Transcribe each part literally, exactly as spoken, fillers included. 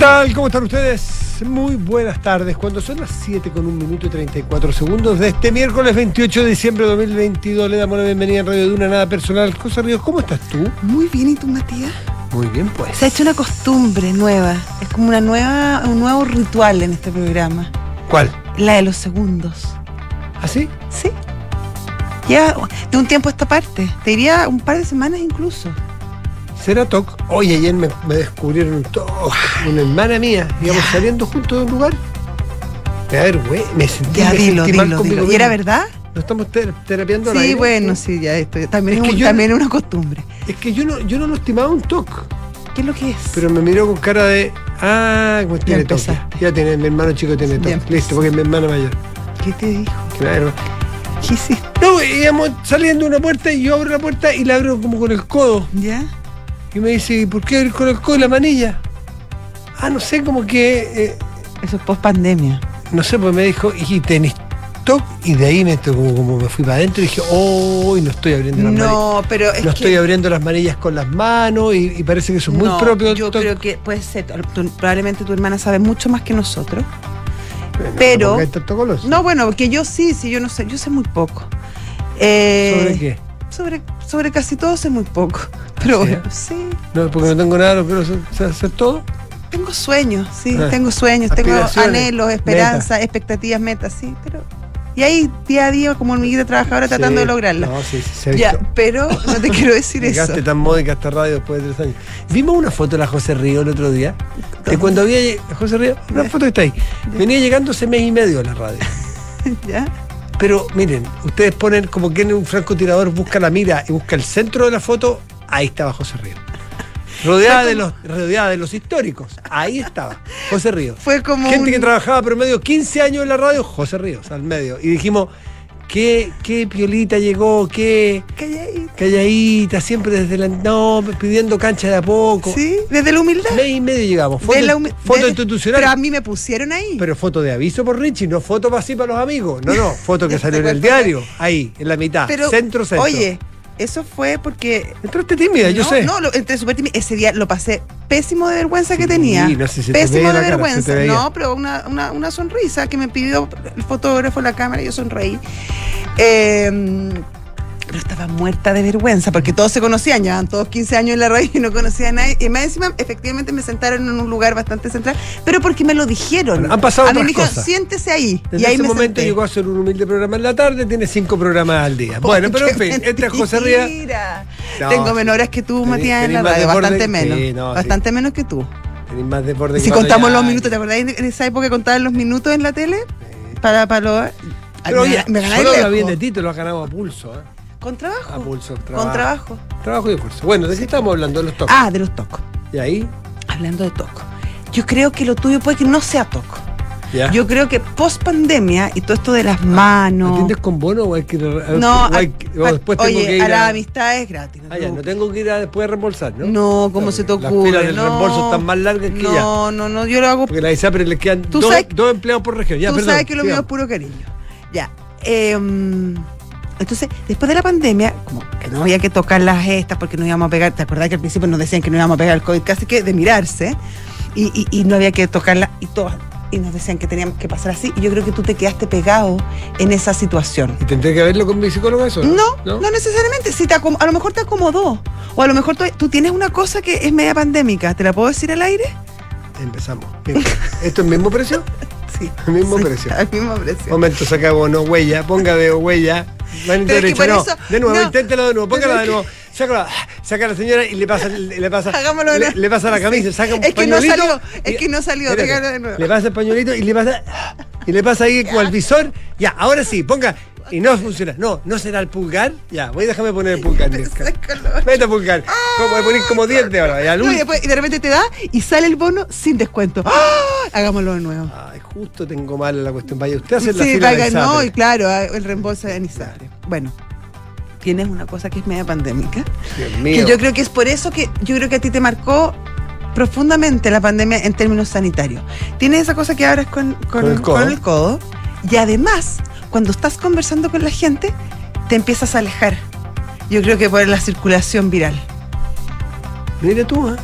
tal? ¿Cómo están ustedes? Muy buenas tardes. Cuando son las siete con un minuto y treinta y cuatro segundos de este miércoles veintiocho de diciembre de dos mil veintidós, le damos la bienvenida en Radio Duna, nada personal. José Ríos, ¿cómo estás tú? Muy bien, ¿y tú, Matías? Muy bien, pues. Se ha hecho una costumbre nueva. Es como una nueva, un nuevo ritual en este programa. ¿Cuál? La de los segundos. ¿Ah, sí? Sí. Ya de un tiempo a esta parte. Te diría un par de semanas incluso. Será toc. Hoy ayer me, me descubrieron toc, una hermana mía, digamos, ya. saliendo juntos de un lugar. Me da vergüenza, me sentí, ya, me dilo, sentí dilo, mal conmigo. ¿Y era verdad? No estamos ter terapiando nada. Sí, bueno, sí, ya esto también es, es, que un, también no, es una costumbre. Es que yo no, yo no lo estimaba un toc. ¿Qué es lo que es? Pero me miró con cara de, ah, pues tiene toc. Ya tiene, mi hermano chico tiene toc. Listo, porque es mi hermana mayor. ¿Qué te dijo? Que nada, hermano. ¿Qué hiciste? No, íbamos saliendo de una puerta y yo abro la puerta y la abro como con el codo. ¿Ya? Y me dice, ¿por qué abrir con el codo y la manilla? Ah, no sé, como que... Eh, eso es post pandemia. No sé, pues me dijo, y tenés toc, y de ahí me, como, como me fui para adentro y dije, oh, y no estoy abriendo las no, manillas. No, pero es No que... estoy abriendo las manillas con las manos, y, y parece que eso es muy no, propio. Yo toc. Creo que puede ser, tú, probablemente tu hermana sabe mucho más que nosotros. Pero... pero no, no, bueno, porque yo sí, sí, yo no sé, yo sé muy poco. Eh, ¿Sobre qué? Sobre, sobre casi todo sé muy poco. Pero sí, ¿eh? sí. No, porque no tengo nada, pero hacer todo. Tengo sueños, sí, ah, tengo sueños, tengo anhelos, esperanzas, meta. expectativas, metas, sí, pero. Y ahí día a día, como hormiguita trabajadora, sí, tratando de lograrlas. No, sí, sí, se ha visto. Ya, pero no te quiero decir eso. Llegaste tan módica hasta radio después de tres años. Vimos una foto de la José Ríos el otro día. De cuando había José Ríos, una foto que está ahí. Venía llegando hace mes y medio a la radio. ¿Ya? Pero miren, ustedes ponen como que en un francotirador busca la mira y busca el centro de la foto. Ahí estaba José Ríos. Rodeada, de los, rodeada de los históricos. Ahí estaba José Ríos. Fue como gente un... que trabajaba promedio quince años en la radio, José Ríos, al medio. Y dijimos, qué, qué piolita llegó, qué calladita. calladita, siempre desde la... No, pidiendo cancha de a poco. Sí, desde la humildad. Mes y medio llegamos. Foto, de la humi... foto de... institucional. Pero a mí me pusieron ahí. Pero foto de aviso por Richie, no foto así para los amigos. No, no, foto que salió en el diario. Ahí, en la mitad, pero, centro, centro. Oye... Eso fue porque... Entraste tímida, no, yo sé. No, lo, entré súper tímida. Ese día lo pasé pésimo de vergüenza que sí, tenía. No sé si pésimo te de vergüenza. Cara, no, pero una, una, una sonrisa que me pidió el fotógrafo, la cámara, y yo sonreí. Eh, pero estaba muerta de vergüenza, porque todos se conocían, llevaban todos quince años en la radio y no conocía a nadie. Y más encima, efectivamente, me sentaron en un lugar bastante central, pero porque me lo dijeron. Bueno, han pasado a otras cosas. Dijeron, siéntese ahí. Desde y ahí ese me momento senté. Llegó a ser un humilde programa en la tarde, tiene cinco programas al día. Bueno, oh, pero en fin, este es José Ríos. Mira, no, tengo menos horas que tú, tenés, Matías, en la radio, bastante menos. Sí, no, bastante sí. menos que tú. Tenés más deporte. Si contamos allá, los minutos, ¿te acordás en esa época contaban los minutos en la tele? Sí. Para, para los... Pero oye, me, me solo lo bien de ti, te lo has ganado a pulso, ¿eh? Con trabajo. A pulso, trabajo. Con trabajo. Trabajo y esfuerzo. Bueno, ¿de qué estamos hablando? De los tocos. Ah, de los tocos. ¿Y ahí? Hablando de tocos. Yo creo que lo tuyo puede que no sea toco. ¿Ya? Yo creo que post pandemia y todo esto de las manos. ¿Me entiendes con bono o hay que ir a, No, a, hay, a, después tengo oye, que ir a, a la amistad es gratis. No, ah, ya, no tengo que ir a después a reembolsar, ¿no? No, ¿cómo no, se te ocurre? Las filas del no, reembolso están más largas que no, ya. No, no, no, yo lo hago. Porque a la ISAPRE le quedan dos, sabes, dos empleados por región. Ya, tú perdón, sabes que lo mío es puro cariño. Ya. Eh. Entonces, después de la pandemia, como que no había que tocar las estas porque no íbamos a pegar, ¿te acordás que al principio nos decían que no íbamos a pegar el COVID? Casi que de mirarse, y, y, y no había que tocarlas y todas, y nos decían que teníamos que pasar así, y yo creo que tú te quedaste pegado en esa situación. ¿Y tendré que verlo con mi psicólogo eso? No, no, no necesariamente, si te a lo mejor te acomodó, o a lo mejor tú tienes una cosa que es media pandémica, ¿te la puedo decir al aire? Empezamos. ¿Esto es el mismo precio? Sí. El mismo sí, precio. Al mismo precio. Momento, se acabó, no huella, ponga de huella. Van derecho, no, eso, de nuevo, no, inténtelo de nuevo, póngala que... de nuevo, sácala, saca a la señora y le pasa, le, le pasa, hagámoslo le, le pasa la camisa, saca un es pañuelito. Que no salió, es que no salió, pégalo de nuevo. Le pasa el pañuelito y le pasa, y le pasa ahí con el visor, ya, ahora sí, ponga, y no funciona, no, no será el pulgar, ya, voy, déjame poner el pulgar. Meta pulgar, como voy a poner como diente ahora, ya, no, y, después, y de repente te da y sale el bono sin descuento. ¡Ah! Hagámoslo de nuevo. Ay, justo tengo mal la cuestión, vaya, usted hace sí, la fila de Isapre. No, y claro, el reembolso de Isapre. Bueno, tienes una cosa que es media pandémica. Dios mío. Que yo creo que es por eso que yo creo que a ti te marcó profundamente la pandemia en términos sanitarios. Tienes esa cosa que abras con, con, con, el codo. con el codo y además, cuando estás conversando con la gente, te empiezas a alejar. Yo creo que por la circulación viral. Mira tú, ¿eh?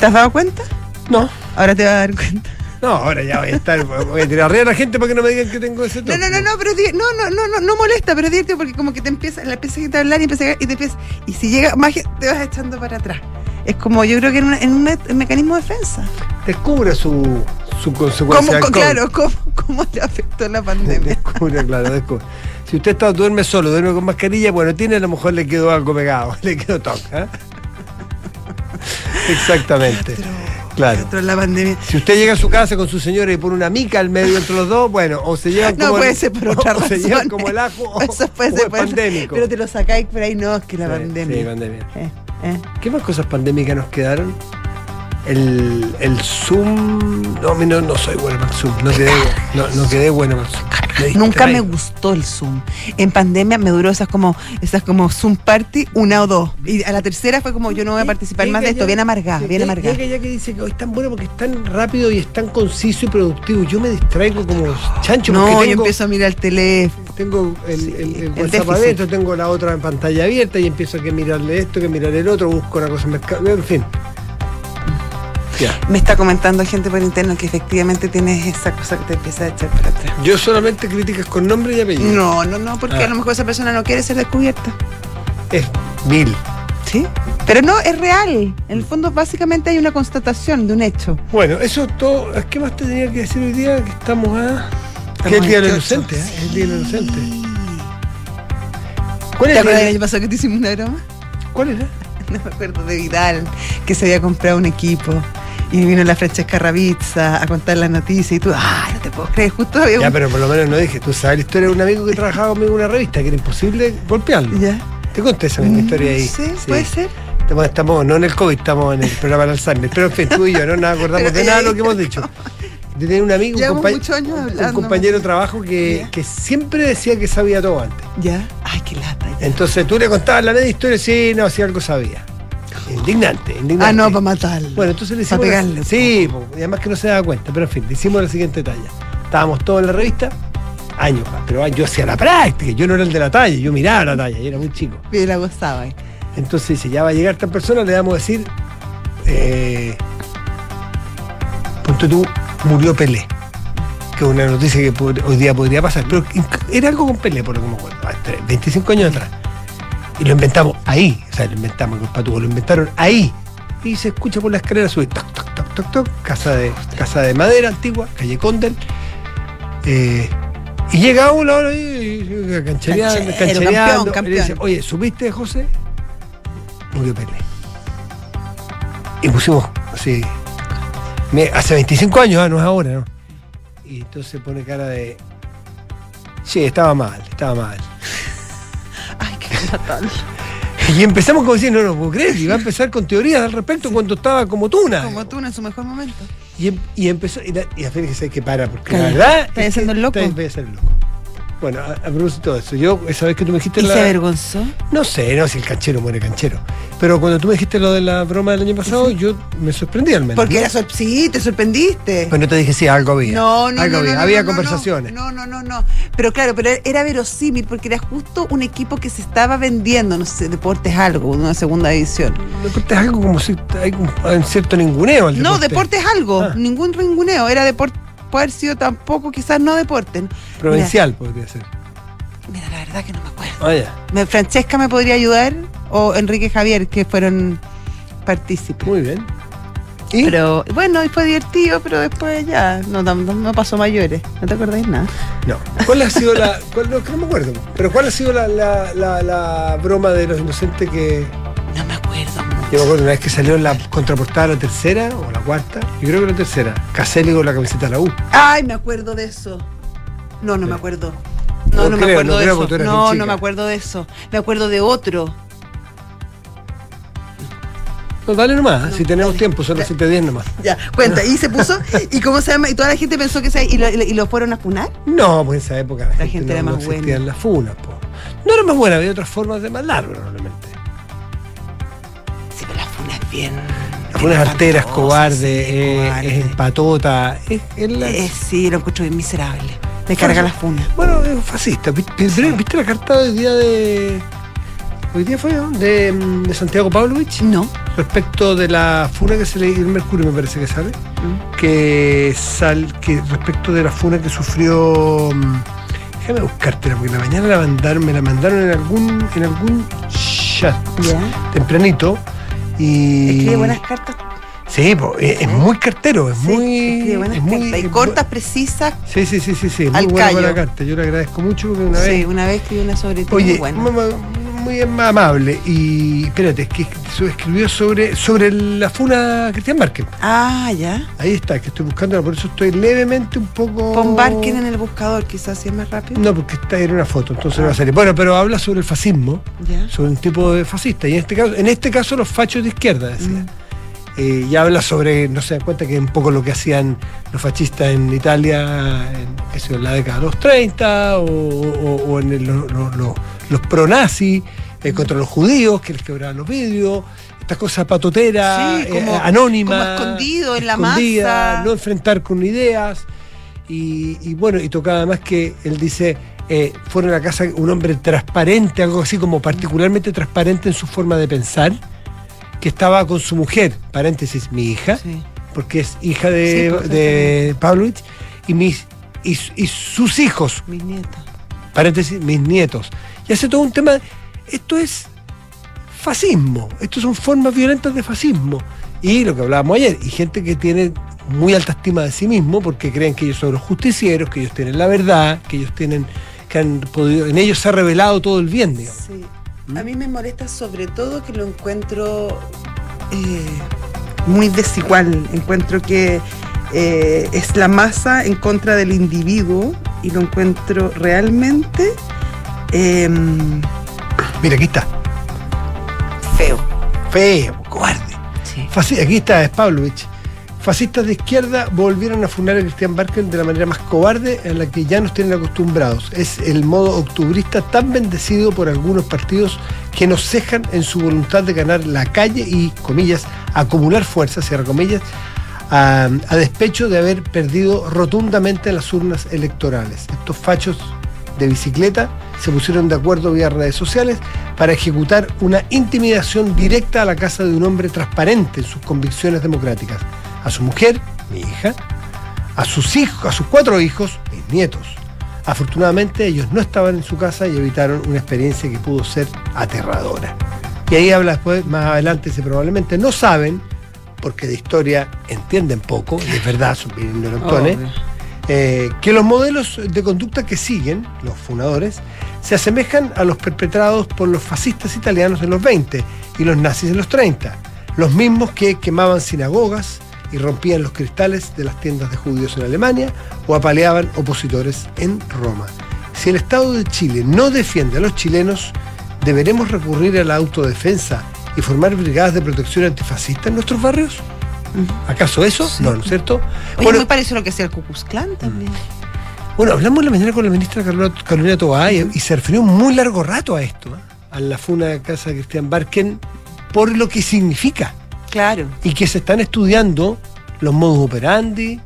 ¿Te has dado cuenta? No. Ahora te vas a dar cuenta. No, ahora ya voy a estar, voy a tirar arriba a la gente para que no me digan que tengo ese toque. No, no, no, no, pero no, no, no, no, no molesta, pero digo porque como que te empieza, la empieza a hablar y empieza a, y te empieza, y si llega magia te vas echando para atrás. Es como, yo creo que en, una, en un, me, un mecanismo de defensa. Descubre su, su consecuencia. ¿Cómo, claro, cómo, cómo le afectó la pandemia? Descubre, claro, descubre. Si usted está, duerme solo, duerme con mascarilla, bueno, tiene, a lo mejor le quedó algo pegado, le quedó toque, ¿eh? Exactamente. Claro. La pandemia. Si usted llega a su casa con su señora y pone una mica al medio entre los dos, bueno, o se llevan como, no, puede el, ser por otra razón, se llevan como el ajo, o, eso puede o ser, es puede pandémico. Ser, pero te lo sacáis por ahí, no, es que la sí, pandemia. Sí, pandemia. Eh, eh. ¿Qué más cosas pandémicas nos quedaron? El, el Zoom. No, no, no soy bueno para el Zoom, no quedé, no, no quedé bueno para el Zoom. Me Nunca me gustó el Zoom. En pandemia me duró esas como esas como Zoom party, una o dos. Y a la tercera fue como, yo no voy a participar más de esto, bien amargada, bien amargada. Ya que dice que hoy es tan bueno porque es tan rápido y es tan conciso y productivo. Yo me distraigo como chancho. No, tengo, yo empiezo a mirar el teléfono. Tengo el, sí, el, el WhatsApp abierto, tengo la otra en pantalla abierta y empiezo a que mirarle esto, que mirarle el otro, busco una cosa en mercado, en fin. Ya. Me está comentando gente por interno que efectivamente tienes esa cosa que te empieza a echar para atrás. Yo solamente críticas con nombre y apellido. No, no, no, porque ah. a lo mejor esa persona no quiere ser descubierta. Es vil. Sí, pero no, es real. En el fondo básicamente hay una constatación de un hecho. Bueno, eso todo. ¿Qué más te tenía que decir hoy día? Que estamos a... Estamos que el día del inocente, ¿eh? Sí. El día del inocente. ¿Cuál era? ¿Te acuerdas el año pasado que te hicimos una broma? ¿Cuál era? No me acuerdo, de Vidal, que se había comprado un equipo. Y vino la Francesca Ravizza a contar las noticias y tú, ¡ay, no te puedo creer! Justo había un... Ya, pero por lo menos no dije, tú sabes la historia de un amigo que trabajaba conmigo en una revista, que era imposible golpearlo. Ya. ¿Te conté esa misma mm, historia ahí? Sí, puede ser. Estamos, estamos, no en el COVID, estamos en el programa del Alzheimer, pero en fin, tú y yo no nos acordamos de nada de lo que hemos dicho. De tener un amigo, un, compañ... años hablando, un compañero de trabajo que, que siempre decía que sabía todo antes. Ya. Ay, qué lata. Ya. Entonces tú le contabas la media historia y sí, no, si algo sabía. Indignante, indignante. Ah, no, para matarlo. Bueno, entonces le hicimos. Para pegarle. La... Sí, po, y además que no se daba cuenta, pero en fin, le hicimos la siguiente talla. Estábamos todos en la revista, años más, pero yo hacía la práctica, yo no era el de la talla, yo miraba la talla, yo era muy chico. Y la gozaba. ¿Eh? Entonces dice, si ya va a llegar tal persona, le vamos a decir, eh, punto tú, murió Pelé. Que es una noticia que hoy día podría pasar, pero era algo con Pelé, por lo que me acuerdo, veinticinco años atrás. Y lo inventamos ahí, o sea, lo inventamos con Patuco, lo inventaron ahí. Y se escucha por la escalera, sube, toc, toc, toc, toc, toc, casa de, casa de madera antigua, calle Condel. Eh, y llega a uno ahora y canchereando, canchereando, y dice, oye, ¿subiste, José? Murió Pelé. Y pusimos, así, hace veinticinco años, ¿eh? No es ahora, ¿no? Y entonces pone cara de, sí, estaba mal, estaba mal. Y empezamos como diciendo, no lo puedo creer, y va a empezar con teorías al respecto, sí, cuando estaba como tuna. Como tuna en su mejor momento. Y, y empezó, y, la, y a fin que sabes que para, porque claro, la verdad. Estás haciendo el loco. Estás haciendo el loco. Bueno, a, a propósito de eso, yo, esa vez que tú me dijiste. ¿Y la... se avergonzó? No sé, no, si el canchero muere canchero. Pero cuando tú me dijiste lo de la broma del año pasado, sí, yo me sorprendí al menos. Porque era sor... sí, te sorprendiste. Pues no te dije, sí, algo había. No, no, algo no, había. No, no, había no, conversaciones. No, no, no, no. Pero claro, pero era verosímil porque era justo un equipo que se estaba vendiendo, no sé, Deportes Algo, una segunda edición. Deportes Algo como si hay un cierto ninguneo al deporte. No, Deportes Algo, ah. ningún ninguneo, era deporte. Puede haber sido tampoco, quizás no deporte. ¿No? Provincial, mira, podría ser. Mira, la verdad que no me acuerdo. Oh, yeah. ¿Me, Francesca me podría ayudar? O Enrique Javier, que fueron partícipes. Muy bien. ¿Y? Pero, bueno, fue divertido, pero después ya no, no, no pasó mayores. ¿No te acordáis nada? No. ¿Cuál ha sido la... Cuál, no, que no me acuerdo. Pero ¿cuál ha sido la, la, la, la broma de los inocentes que...? No me acuerdo mucho. Yo me acuerdo una vez que salió en la contraportada la tercera o la cuarta, yo creo que la tercera, Caselli con la camiseta de la U. Ay, me acuerdo de eso. No, no sí. me acuerdo. No, no, no creo, me acuerdo no de creo, eso. No, no me acuerdo de eso. Me acuerdo de otro. No, dale nomás, no, si tenemos dale. tiempo, son las siete diez nomás. Ya, cuenta, y se puso, y cómo se llama, y toda la gente pensó que se y lo, y lo fueron a funar. No, pues en esa época la, la gente, gente era no, más no buena. Las funas, po. No era más buena, había otras formas de mandarlo probablemente. Las funas bien. Las funas arteras, cobarde, sí, eh, cobarde, es empatota. Es, es la... eh, sí, lo encuentro bien miserable. Me carga las funas. Bueno, es fascista. ¿Viste, sí. ¿viste la carta del día de, Hoy día fue, ¿no? De, de Santiago Pavlovich. No. Respecto de la funa que se le dio el Mercurio, me parece que sale. Mm. Que sal, que respecto de la funa que sufrió. Déjame buscártela, porque en la mañana la mandaron, me la mandaron en algún, en algún chat. Yeah. Tempranito. Y. Escribe buenas cartas. Sí, es muy cartero, es sí, muy, es muy y cortas, precisas. Sí, sí, sí, sí, sí, muy buena, buena carta. Yo le agradezco mucho porque una sí, vez. Sí, una vez escribió una sobre ti. Oye, muy buena. Muy, muy amable. Y espérate, es que escribió sobre, sobre la funa Cristian Bárquez. Ah, ya. Ahí está, que estoy buscándola, por eso estoy levemente un poco. Pon Bárquez en el buscador, quizás sea más rápido. No, porque está en una foto, entonces ah. no va a salir. Bueno, pero habla sobre el fascismo, ya. sobre un tipo de fascista. Y en este caso, en este caso los fachos de izquierda, decía. Mm. Eh, y habla sobre, no se dan cuenta que es un poco lo que hacían los fascistas en Italia en, en la década de los treinta o, o, o en el, lo, lo, lo, los pronazis eh, contra los judíos que les quebraban los vidrios, estas cosas patoteras, sí, como, eh, anónimas, como escondido en la masa, no enfrentar con ideas. Y, y bueno, y tocaba además que él dice, eh, fueron a la casa un hombre transparente, algo así como particularmente transparente en su forma de pensar, que estaba con su mujer, paréntesis, mi hija, sí. porque es hija de, sí, de Pavlovich, y, mis, y, y sus hijos. Mis nietos. Paréntesis, mis nietos. Y hace todo un tema, esto es fascismo, esto son formas violentas de fascismo. Y lo que hablábamos ayer, y gente que tiene muy alta estima de sí mismo, porque creen que ellos son los justicieros, que ellos tienen la verdad, que ellos tienen, que han podido, en ellos se ha revelado todo el bien, digamos. Sí. A mí me molesta sobre todo que lo encuentro eh, muy desigual. Encuentro que eh, es la masa en contra del individuo y lo encuentro realmente... Eh, Mira, aquí está. Feo. Feo, cobarde. Sí. Fasc- aquí está, es Pavlovich. Fascistas de izquierda volvieron a funar a Cristian Bárquez de la manera más cobarde en la que ya nos tienen acostumbrados. Es el modo octubrista tan bendecido por algunos partidos que nos cejan en su voluntad de ganar la calle y, comillas, acumular fuerzas, cierra comillas, a, a despecho de haber perdido rotundamente las urnas electorales. Estos fachos de bicicleta se pusieron de acuerdo vía redes sociales para ejecutar una intimidación directa a la casa de un hombre transparente en sus convicciones democráticas. A su mujer, mi hija, a sus hijos, a sus cuatro hijos, mis nietos. Afortunadamente ellos no estaban en su casa y evitaron una experiencia que pudo ser aterradora. Y ahí habla después, más adelante, dice, probablemente no saben, porque de historia entienden poco, y es verdad, son bien ignorantones, eh, que los modelos de conducta que siguen, los fundadores, se asemejan a los perpetrados por los fascistas italianos en los veinte y los nazis en los treinta, los mismos que quemaban sinagogas y rompían los cristales de las tiendas de judíos en Alemania o apaleaban opositores en Roma. Si el Estado de Chile no defiende a los chilenos, ¿deberemos recurrir a la autodefensa y formar brigadas de protección antifascista en nuestros barrios? ¿Acaso eso? Sí. No, ¿no es cierto? Oye, bueno, me parece lo que hacía el Ku Klux Klan también. Bueno, hablamos en la mañana con la ministra Carolina Tohá y, y se refirió muy largo rato a esto, ¿eh? a la funa de casa de Cristian Bárquez, por lo que significa. Claro. Y que se están estudiando los modus operandi,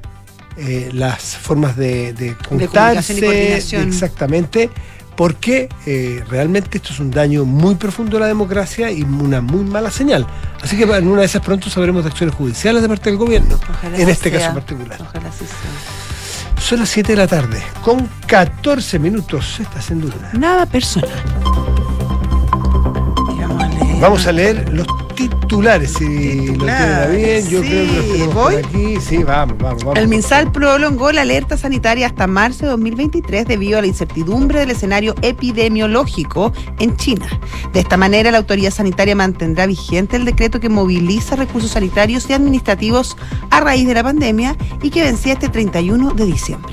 eh, las formas de, de juntarse, de comunicación y coordinación. Exactamente, porque eh, realmente esto es un daño muy profundo a la democracia y una muy mala señal. Así que en una de esas pronto sabremos de acciones judiciales de parte del gobierno, ojalá en este sea. caso en particular. Ojalá sí sea. Son las siete de la tarde, con catorce minutos, estás en duda. Nada personal. Vamos a leer los titulares, si titulares, lo bien, yo sí, creo que los tenemos ¿voy? Por aquí, sí, vamos, vamos, vamos. El Minsal prolongó la alerta sanitaria hasta marzo de dos mil veintitrés debido a la incertidumbre del escenario epidemiológico en China. De esta manera, la autoridad sanitaria mantendrá vigente el decreto que moviliza recursos sanitarios y administrativos a raíz de la pandemia y que vencía este treinta y uno de diciembre.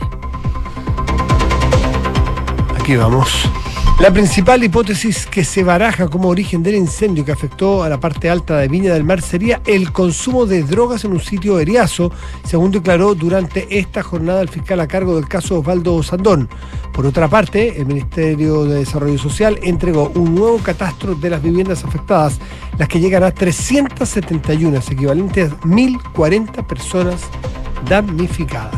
Aquí vamos. La principal hipótesis que se baraja como origen del incendio que afectó a la parte alta de Viña del Mar sería el consumo de drogas en un sitio eriazo, según declaró durante esta jornada el fiscal a cargo del caso Osvaldo Sandón. Por otra parte, el Ministerio de Desarrollo Social entregó un nuevo catastro de las viviendas afectadas, las que llegan a trescientas setenta y una, equivalentes a mil cuarenta personas damnificadas.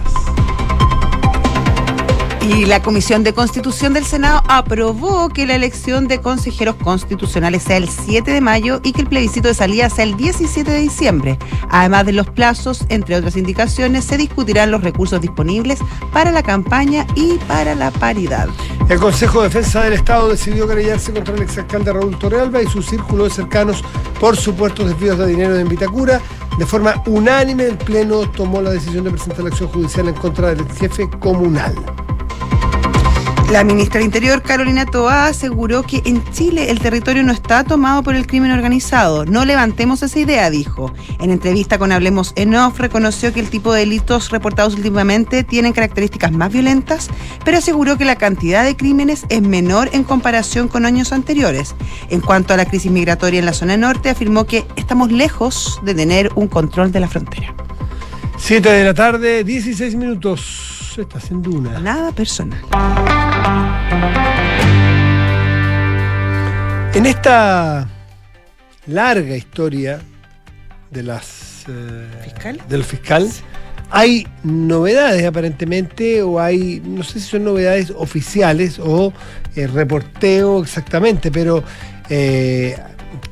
Y la Comisión de Constitución del Senado aprobó que la elección de consejeros constitucionales sea el siete de mayo y que el plebiscito de salida sea el diecisiete de diciembre. Además de los plazos, entre otras indicaciones, se discutirán los recursos disponibles para la campaña y para la paridad. El Consejo de Defensa del Estado decidió querellarse contra el exalcalde Raúl Torrealba y su círculo de cercanos por supuestos desvíos de dinero en Vitacura. De forma unánime, el Pleno tomó la decisión de presentar la acción judicial en contra del jefe comunal. La ministra del Interior, Carolina Tohá, aseguró que en Chile el territorio no está tomado por el crimen organizado. No levantemos esa idea, dijo. En entrevista con Hablemos en Off, reconoció que el tipo de delitos reportados últimamente tienen características más violentas, pero aseguró que la cantidad de crímenes es menor en comparación con años anteriores. En cuanto a la crisis migratoria en la zona norte, afirmó que estamos lejos de tener un control de la frontera. siete de la tarde, dieciséis minutos. Estás en Duna. Nada personal. En esta larga historia de las, eh, ¿Fiscal? del fiscal, hay novedades aparentemente, o hay, no sé si son novedades oficiales o eh, reporteo exactamente, pero eh,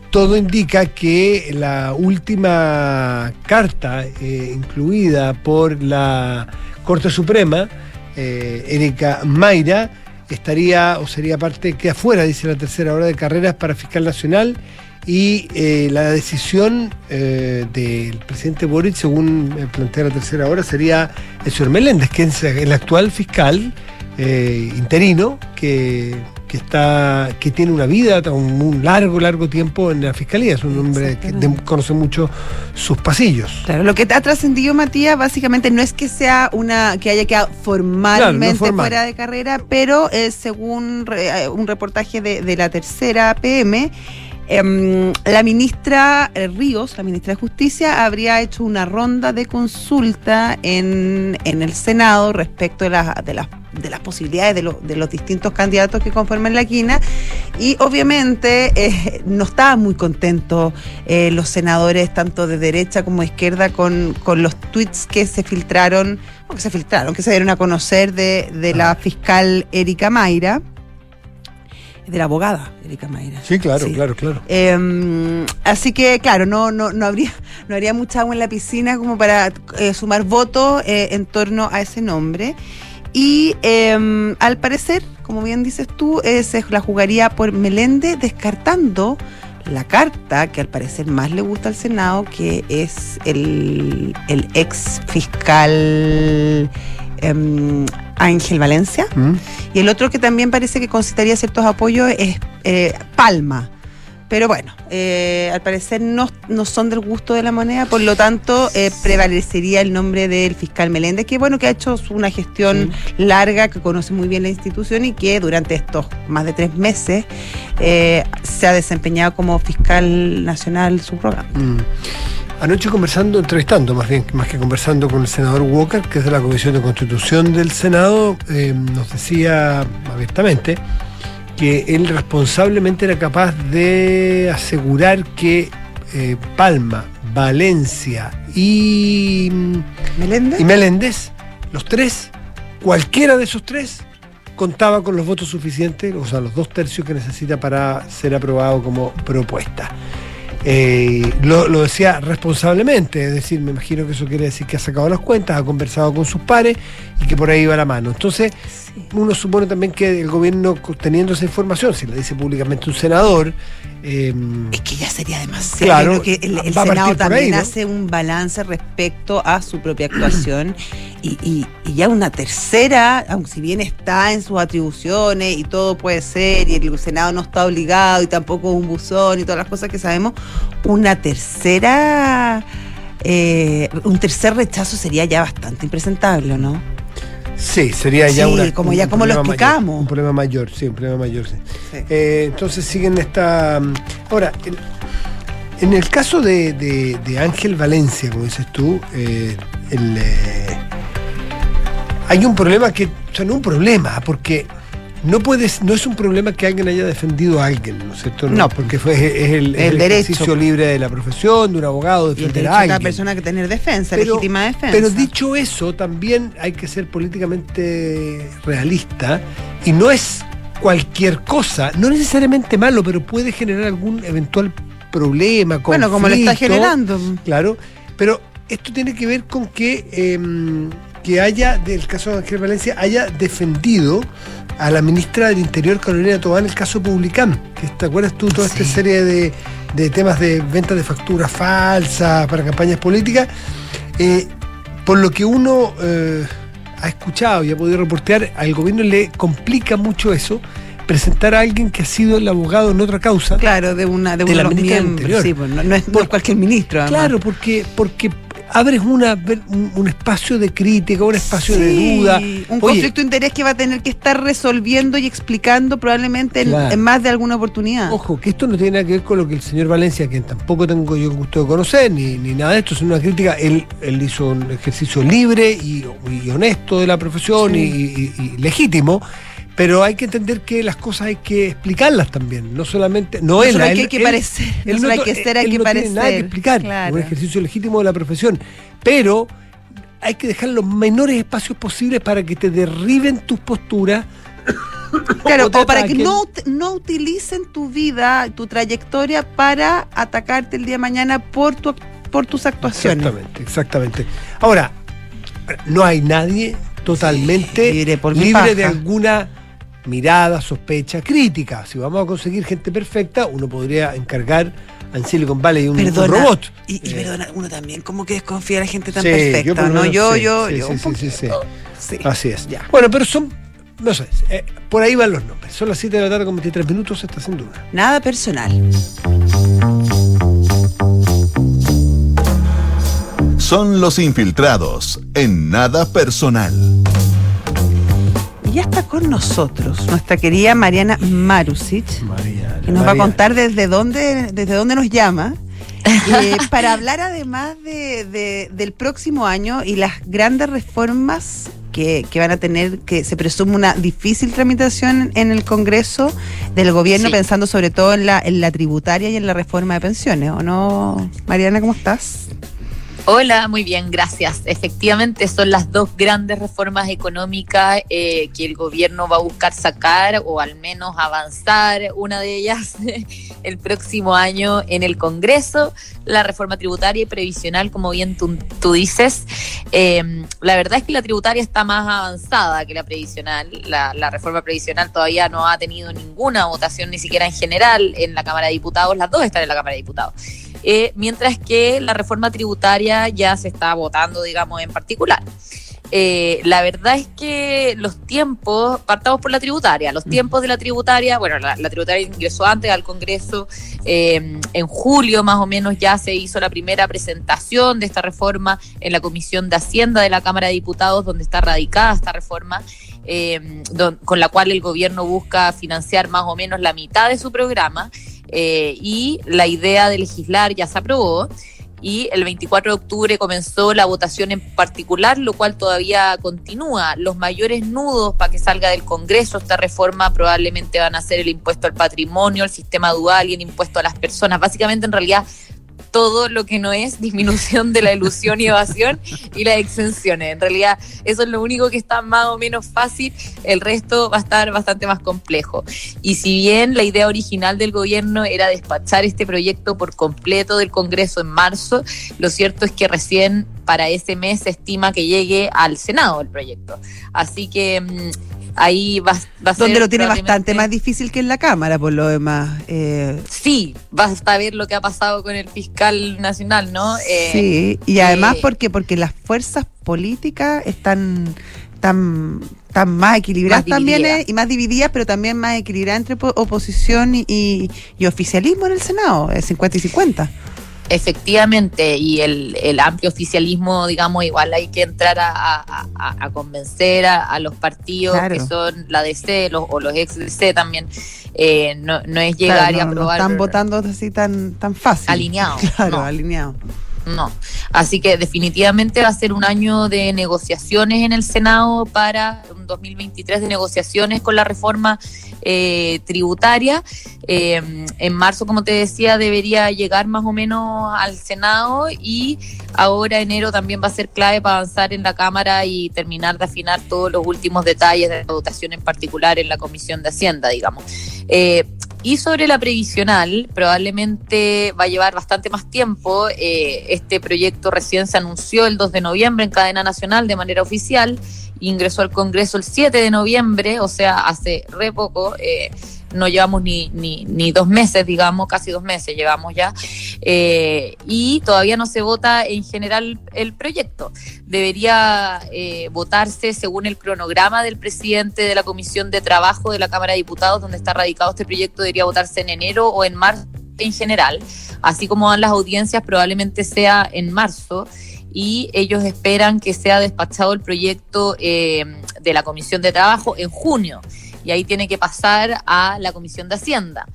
todo indica que la última carta eh, incluida por la Corte Suprema, eh, Erika Mayra, estaría o sería parte que afuera, dice la tercera hora de carreras para fiscal nacional, y eh, la decisión eh, del presidente Boric, según plantea la tercera hora, sería el señor Meléndez, que es el actual fiscal eh, interino que, que está que tiene una vida, un, un largo, largo tiempo en la fiscalía. Es un hombre que de, conoce mucho sus pasillos. Claro, lo que ha trascendido, Matías, básicamente no es que sea una que haya quedado formalmente claro, no formal. fuera de carrera, pero eh, según re, un reportaje de, de la tercera P M, la ministra Ríos, la ministra de Justicia, habría hecho una ronda de consulta en, en el Senado respecto de, la, de, la, de las posibilidades de, lo, de los distintos candidatos que conforman la quina, y obviamente eh, no estaban muy contentos eh, los senadores tanto de derecha como de izquierda con, con los tweets que se filtraron, o que se filtraron, que se dieron a conocer de, de la fiscal Erika Mayra. De la abogada, Erika Mayra. Sí, claro, sí. claro, claro. Eh, así que, claro, no, no, no habría, no habría mucha agua en la piscina como para eh, sumar votos eh, en torno a ese nombre. Y eh, al parecer, como bien dices tú, eh, se la jugaría por Meléndez, descartando la carta que al parecer más le gusta al Senado, que es el, el ex fiscal Um, Ángel Valencia. ¿Mm? Y el otro que también parece que concitaría ciertos apoyos es eh, Palma. Pero bueno, eh, al parecer no, no son del gusto de la moneda, por lo tanto eh, prevalecería el nombre del fiscal Meléndez, que bueno, que ha hecho una gestión sí. larga, que conoce muy bien la institución y que durante estos más de tres meses eh, se ha desempeñado como fiscal nacional subrogante. Mm. Anoche conversando, entrevistando más bien, más que conversando con el senador Walker, que es de la Comisión de Constitución del Senado, eh, nos decía abiertamente que él responsablemente era capaz de asegurar que eh, Palma, Valencia y Meléndez. y Meléndez, los tres, cualquiera de esos tres, contaba con los votos suficientes, o sea, los dos tercios que necesita para ser aprobado como propuesta. Eh, lo, lo decía responsablemente, es decir, me imagino que eso quiere decir que ha sacado las cuentas, ha conversado con sus pares y que por ahí va la mano. Entonces, sí. uno supone también que el gobierno, teniendo esa información, si la dice públicamente un senador, eh, es que ya sería demasiado. Claro, que el, el Senado también ahí, ¿no? hace un balance respecto a su propia actuación y, y, y ya una tercera, aunque si bien está en sus atribuciones y todo puede ser, y el Senado no está obligado y tampoco es un buzón y todas las cosas que sabemos, una tercera eh, un tercer rechazo sería ya bastante impresentable, ¿no? Sí, sería ya sí, una, como un, ya como lo explicamos mayor, un problema mayor, sí, un problema mayor sí. Sí. Eh, entonces siguen esta ahora, en, en el caso de, de, de Ángel Valencia, como dices tú, eh, el, eh, hay un problema que, o sea, no un problema, porque No puedes, no es un problema que alguien haya defendido a alguien, ¿no es cierto? No, no porque fue, es el, el, el derecho, ejercicio libre de la profesión, de un abogado, de defender a alguien. Cada persona que tener defensa, pero, legítima defensa. Pero dicho eso, también hay que ser políticamente realista, y no es cualquier cosa, no necesariamente malo, pero puede generar algún eventual problema, conflicto. Bueno, como lo está generando. Claro, pero esto tiene que ver con que, eh, que haya, del caso de Ángel Valencia, haya defendido a la ministra del Interior, Carolina Tohá, en el caso Publicam, que te acuerdas tú toda sí. esta serie de, de temas de ventas de facturas falsas para campañas políticas. Eh, por lo que uno eh, ha escuchado y ha podido reportear, al gobierno le complica mucho eso, presentar a alguien que ha sido el abogado en otra causa. Claro, de una de, de la ministra del Interior. Sí, pues no, no es por, por cualquier ministro. Además. Claro, porque... porque abres una, un, un espacio de crítica, un espacio sí, de duda. Un Oye, conflicto de interés que va a tener que estar resolviendo y explicando probablemente claro. en, en más de alguna oportunidad. Ojo, que esto no tiene nada que ver con lo que el señor Valencia, quien tampoco tengo yo gusto de conocer, ni, ni nada de esto, es una crítica. Él, él hizo un ejercicio libre y, y honesto de la profesión sí. y, y, y legítimo. Pero hay que entender que las cosas hay que explicarlas también, no solamente... No, no él, solo hay que, él, que parecer, él, no solo hay que ser, hay que no parecer. Tiene nada que explicar, claro. Un ejercicio legítimo de la profesión, pero hay que dejar los menores espacios posibles para que te derriben tus posturas. Claro, o, o para que no, no utilicen tu vida, tu trayectoria para atacarte el día de mañana por, tu, por tus actuaciones. Exactamente, exactamente. Ahora, no hay nadie totalmente sí, libre, por libre de alguna... mirada, sospecha, crítica. Si vamos a conseguir gente perfecta, uno podría encargar en Silicon Valley un, perdona, un robot. Y, y eh. perdona, uno también como que desconfía de la gente tan sí, perfecta, yo ¿no? Yo, sí, yo, sí, yo. Sí, sí, sí, sí. sí. Así es. Ya. Bueno, pero son, no sé, eh, por ahí van los nombres. Son las siete de la tarde con veintitrés minutos, está sin duda. Nada personal. Son los infiltrados en Nada Personal. Ya está con nosotros nuestra querida Mariana Marusic, Mariana, que nos Mariana. va a contar desde dónde, desde dónde nos llama, eh, para hablar además de, de, del próximo año y las grandes reformas que, que van a tener, que se presume una difícil tramitación en el Congreso del Gobierno, sí. pensando sobre todo en la, en la tributaria y en la reforma de pensiones, ¿o no? Mariana, ¿cómo estás? Hola, muy bien, gracias. Efectivamente, son las dos grandes reformas económicas eh, que el gobierno va a buscar sacar, o al menos avanzar una de ellas el próximo año en el Congreso. La reforma tributaria y previsional, como bien tú, tú dices. Eh, la verdad es que la tributaria está más avanzada que la previsional. La, la reforma previsional todavía no ha tenido ninguna votación, ni siquiera en general, en la Cámara de Diputados. Las dos están en la Cámara de Diputados. Eh, mientras que la reforma tributaria ya se está votando, digamos, en particular. Eh, la verdad es que los tiempos, partamos por la tributaria, los tiempos de la tributaria, bueno, la, la tributaria ingresó antes al Congreso, eh, en julio más o menos ya se hizo la primera presentación de esta reforma en la Comisión de Hacienda de la Cámara de Diputados, donde está radicada esta reforma, eh, don, con la cual el gobierno busca financiar más o menos la mitad de su programa. Eh, y la idea de legislar ya se aprobó y el veinticuatro de octubre comenzó la votación en particular, lo cual todavía continúa. Los mayores nudos para que salga del Congreso esta reforma probablemente van a ser el impuesto al patrimonio, el sistema dual y el impuesto a las personas. Básicamente, en realidad, todo lo que no es disminución de la elusión y evasión y las exenciones. En realidad, eso es lo único que está más o menos fácil, el resto va a estar bastante más complejo. Y si bien la idea original del gobierno era despachar este proyecto por completo del Congreso en marzo, lo cierto es que recién para ese mes se estima que llegue al Senado el proyecto. Así que ahí va, va a ser... Donde lo tiene bastante más difícil que en la Cámara, por lo demás. Eh... Sí, basta ver lo que ha pasado con el fiscal nacional, ¿no? Eh, sí, y además eh... porque porque las fuerzas políticas están... Tan, tan más equilibradas más también es, y más divididas, pero también más equilibradas entre oposición y, y, y oficialismo en el Senado, es cincuenta y cincuenta. Efectivamente, y el, el amplio oficialismo, digamos, igual hay que entrar a, a, a, a convencer a, a los partidos claro. que son la D C los, o los ex-D C también, eh, no, no es llegar claro, no, y aprobar. No están votando así tan, tan fácil. Alineado. Claro, no. alineado. No. Así que definitivamente va a ser un año de negociaciones en el Senado para un dos mil veintitrés de negociaciones con la reforma eh, tributaria. Eh, en marzo, como te decía, debería llegar más o menos al Senado, y ahora enero también va a ser clave para avanzar en la Cámara y terminar de afinar todos los últimos detalles de la votación, en particular en la Comisión de Hacienda, digamos. Eh, Y sobre la previsional, probablemente va a llevar bastante más tiempo. Eh, este proyecto recién se anunció el dos de noviembre en cadena nacional de manera oficial, ingresó al Congreso el siete de noviembre, o sea, hace re poco, eh, no llevamos ni, ni, ni dos meses, digamos, casi dos meses llevamos ya, eh, y todavía no se vota en general el proyecto. Debería eh, votarse según el cronograma del presidente de la Comisión de Trabajo de la Cámara de Diputados, donde está radicado este proyecto, debería votarse en enero o en marzo en general, así como van las audiencias, probablemente sea en marzo, y ellos esperan que sea despachado el proyecto eh, de la Comisión de Trabajo en junio, y ahí tiene que pasar a la Comisión de Hacienda.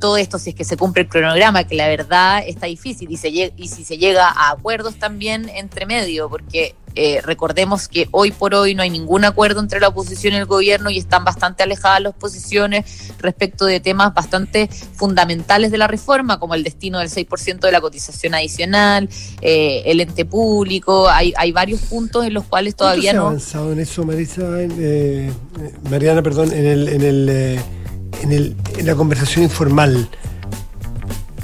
Todo esto si es que se cumple el cronograma, que la verdad está difícil, y, se lleg- y si se llega a acuerdos también entre medio, porque eh, recordemos que hoy por hoy no hay ningún acuerdo entre la oposición y el gobierno, y están bastante alejadas las posiciones respecto de temas bastante fundamentales de la reforma, como el destino del seis por ciento de la cotización adicional, eh, el ente público. Hay, hay varios puntos en los cuales todavía no... ¿Cuánto se ha avanzado en eso, Marisa? Eh, Mariana, perdón, en el... En el eh... En, el, en la conversación informal.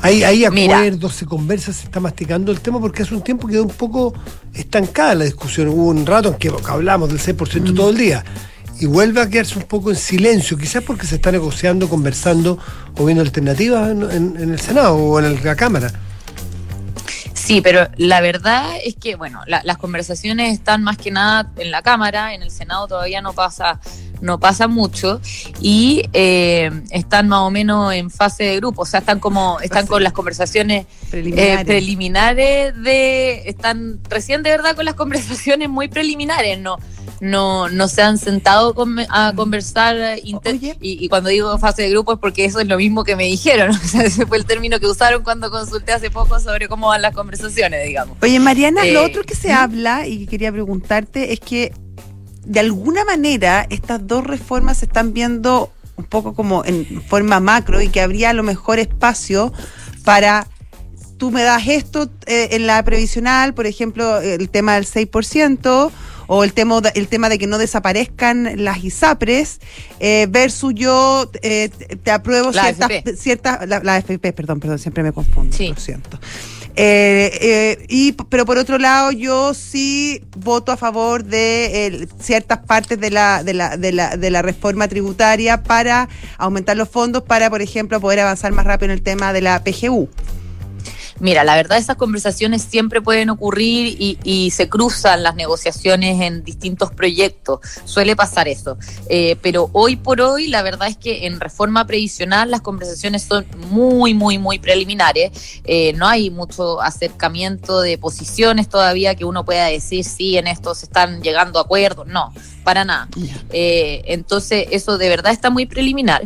¿Hay, hay acuerdos? Mira, ¿se conversa? ¿Se está masticando el tema? Porque hace un tiempo quedó un poco estancada la discusión. Hubo un rato en que hablamos del seis por ciento mm. todo el día. Y vuelve a quedarse un poco en silencio, quizás porque se está negociando, conversando o viendo alternativas en, en, en el Senado o en la Cámara. Sí, pero la verdad es que, bueno, la, las conversaciones están más que nada en la Cámara, en el Senado todavía no pasa... no pasa mucho, y eh, están más o menos en fase de grupo, o sea, están como están con las conversaciones preliminares, eh, preliminares de están recién de verdad con las conversaciones muy preliminares, no no no se han sentado con, a conversar inter- y, y cuando digo fase de grupo es porque eso es lo mismo que me dijeron, o sea, ese fue el término que usaron cuando consulté hace poco sobre cómo van las conversaciones, digamos. Oye, Mariana, eh, lo otro que se ¿sí? habla y que quería preguntarte es que de alguna manera estas dos reformas se están viendo un poco como en forma macro, y que habría a lo mejor espacio para, tú me das esto eh, en la previsional, por ejemplo, el tema del seis por ciento o el tema, el tema de que no desaparezcan las ISAPRES, eh, versus yo eh, te apruebo la ciertas... F P. ciertas la, la F P, perdón, perdón, siempre me confundo, sí. Por cierto. Eh, eh, y pero por otro lado yo sí voto a favor de eh, ciertas partes de la de la de la de la reforma tributaria para aumentar los fondos para, por ejemplo, poder avanzar más rápido en el tema de la P G U. Mira, la verdad, esas conversaciones siempre pueden ocurrir y, y se cruzan las negociaciones en distintos proyectos, suele pasar eso, eh, pero hoy por hoy la verdad es que en reforma previsional las conversaciones son muy, muy, muy preliminares, eh, no hay mucho acercamiento de posiciones todavía que uno pueda decir sí, en esto se están llegando a acuerdos, no, para nada, eh, entonces eso de verdad está muy preliminar.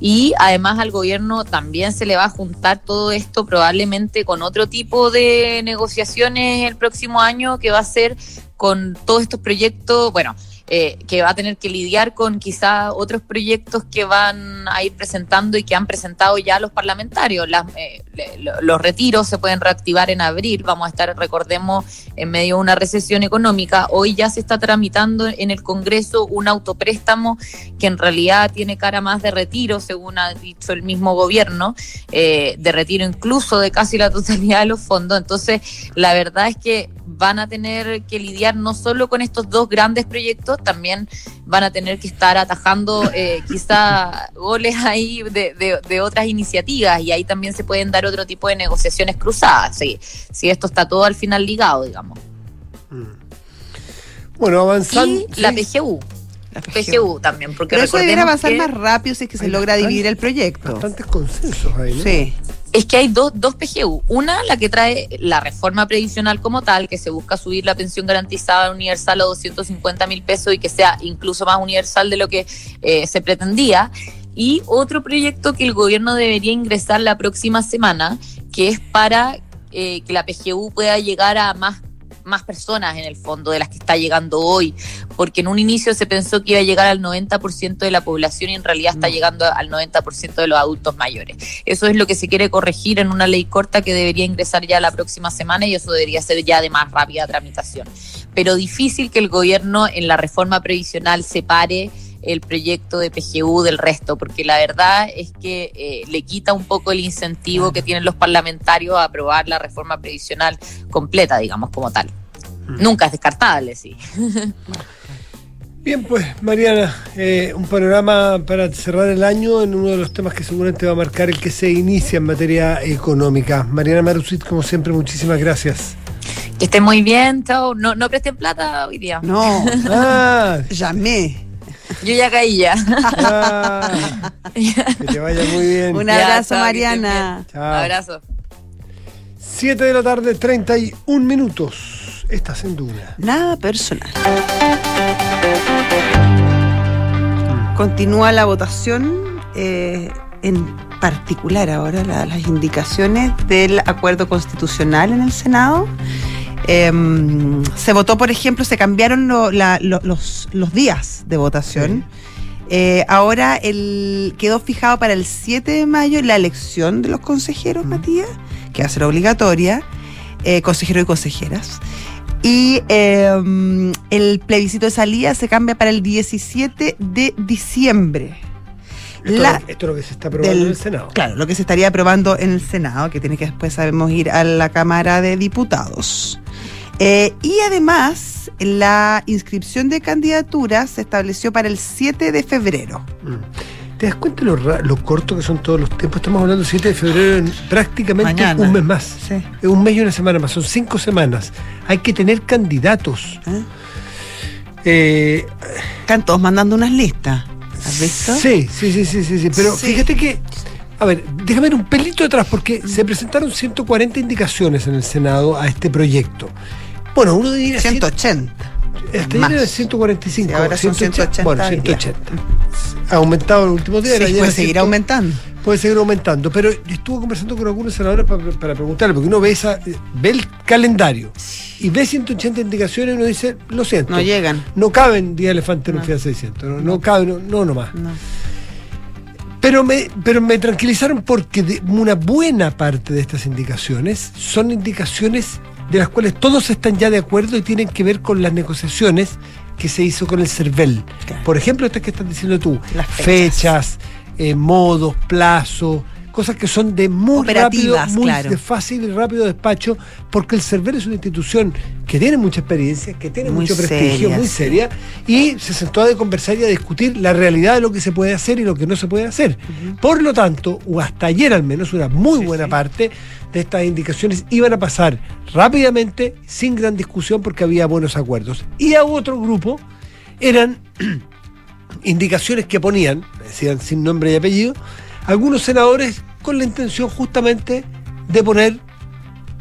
Y además al gobierno también se le va a juntar todo esto probablemente con otro tipo de negociaciones el próximo año, que va a ser con todos estos proyectos, bueno, eh, que va a tener que lidiar con quizás otros proyectos que van a ir presentando y que han presentado ya los parlamentarios. Las, eh, le, los retiros se pueden reactivar en abril, vamos a estar, recordemos, en medio de una recesión económica. Hoy ya se está tramitando en el Congreso un autopréstamo que en realidad tiene cara más de retiro, según ha dicho el mismo gobierno, eh, de retiro incluso de casi la totalidad de los fondos. Entonces, la verdad es que van a tener que lidiar no solo con estos dos grandes proyectos, también van a tener que estar atajando eh, quizá goles ahí de, de, de otras iniciativas, y ahí también se pueden dar otro tipo de negociaciones cruzadas, si sí, sí, esto está todo al final ligado, digamos. Bueno, avanzando... Y la P G U. La P G U también, porque pero eso debería avanzar que... más rápido si es que se hay logra bastante, dividir el proyecto. Bastantes consensos ahí, ¿no? Sí. Es que hay dos, dos P G U. Una, la que trae la reforma previsional como tal, que se busca subir la pensión garantizada universal a doscientos cincuenta mil pesos y que sea incluso más universal de lo que eh, se pretendía. Y otro proyecto que el gobierno debería ingresar la próxima semana, que es para eh, que la P G U pueda llegar a más, más personas en el fondo de las que está llegando hoy, porque en un inicio se pensó que iba a llegar al noventa por ciento de la población y en realidad está llegando al noventa por ciento de los adultos mayores. Eso es lo que se quiere corregir en una ley corta que debería ingresar ya la próxima semana, y eso debería ser ya de más rápida tramitación. Pero difícil que el gobierno en la reforma previsional separe el proyecto de P G U del resto, porque la verdad es que eh, le quita un poco el incentivo que tienen los parlamentarios a aprobar la reforma previsional completa, digamos, como tal. Mm. Nunca es descartable, sí. Bien, pues, Mariana, eh, un panorama para cerrar el año en uno de los temas que seguramente va a marcar el que se inicia en materia económica. Mariana Marusic, como siempre, muchísimas gracias. Que estén muy bien, chao. No, no presten plata hoy día. No, ah, llamé. Yo ya caía. Ah, que te vaya muy bien. Un abrazo, ya, chao, Mariana. Chao. Un abrazo. siete de la tarde, treinta y un minutos. Estás en Duna. Nada personal. Continúa la votación, eh, en particular ahora la, las indicaciones del acuerdo constitucional en el Senado. Eh, se votó, por ejemplo, se cambiaron lo, la, lo, los, los días de votación. Sí. Eh, ahora el, quedó fijado para el siete de mayo la elección de los consejeros, uh-huh. Matías, que va a ser obligatoria, eh, consejeros y consejeras. Y eh, el plebiscito de salida se cambia para el diecisiete de diciembre. Esto, la, es, esto es lo que se está aprobando del, en el Senado. Claro, lo que se estaría aprobando en el Senado, que tiene que después, sabemos, ir a la Cámara de Diputados. Eh, y además, la inscripción de candidaturas se estableció para el siete de febrero. ¿Te das cuenta lo, lo corto que son todos los tiempos? Estamos hablando del siete de febrero, en prácticamente mañana. Un mes más. Sí. Es un mes y una semana más, son cinco semanas. Hay que tener candidatos. ¿Eh? Eh, Están todos mandando unas listas. ¿Has visto? Sí, sí, sí, sí, sí, sí. Pero sí. Fíjate que... A ver, déjame ir un pelito atrás, porque se presentaron ciento cuarenta indicaciones en el Senado a este proyecto. Bueno, uno diría... ciento ochenta. Este año era ciento cuarenta y cinco. Sí, ahora son ciento ochenta. Bueno, ciento ochenta. Ha aumentado en los últimos días. Sí, puede seguir aumentando. Puede seguir aumentando. Pero estuve conversando con algunos senadores para, para preguntarle, porque uno ve, esa, ve el calendario y ve ciento ochenta indicaciones y uno dice, lo siento. No llegan. No caben diez elefantes en un Fiat seiscientos. No, no caben, no, no nomás. No. Pero me, pero me tranquilizaron, porque de una buena parte de estas indicaciones son indicaciones de las cuales todos están ya de acuerdo y tienen que ver con las negociaciones que se hizo con el Cervel. Claro. Por ejemplo, estas que estás diciendo tú, las fechas, fechas eh, modos, plazos, cosas que son de muy rápido, muy claro. de fácil y rápido despacho, porque el Cervel es una institución que tiene mucha experiencia, que tiene muy mucho prestigio, seria, muy sí. seria, y se sentó a conversar y a discutir la realidad de lo que se puede hacer y lo que no se puede hacer. Uh-huh. Por lo tanto, o hasta ayer al menos, una muy sí, buena sí. parte de estas indicaciones iban a pasar rápidamente, sin gran discusión, porque había buenos acuerdos. Y a otro grupo eran indicaciones que ponían, decían sin nombre y apellido, algunos senadores con la intención justamente de poner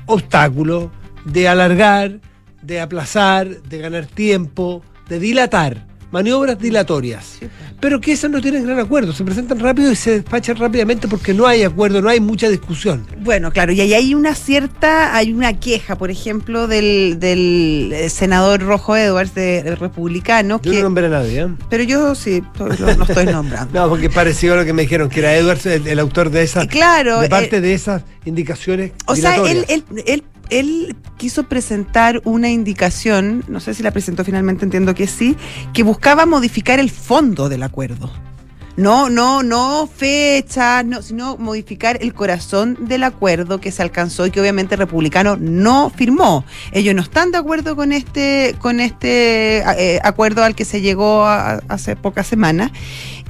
obstáculos, de alargar, de aplazar, de ganar tiempo, de dilatar, maniobras dilatorias. Sí. Pero que esas no tienen gran acuerdo, se presentan rápido y se despachan rápidamente porque no hay acuerdo, no hay mucha discusión. Bueno, claro, y ahí hay una cierta, hay una queja, por ejemplo, del, del senador Rojo Edwards, de, del republicano. Yo que, no nombré a nadie, ¿eh? Pero yo sí, no, no estoy nombrando. No, porque pareció lo que me dijeron, que era Edwards el, el autor de esas, claro, de parte eh, de esas indicaciones o dilatorias. sea, él, él, él Él quiso presentar una indicación, no sé si la presentó finalmente, entiendo que sí, que buscaba modificar el fondo del acuerdo. No, no, no fechas, no, sino modificar el corazón del acuerdo que se alcanzó y que obviamente el republicano no firmó. Ellos no están de acuerdo con este, con este eh, acuerdo al que se llegó a, hace pocas semanas.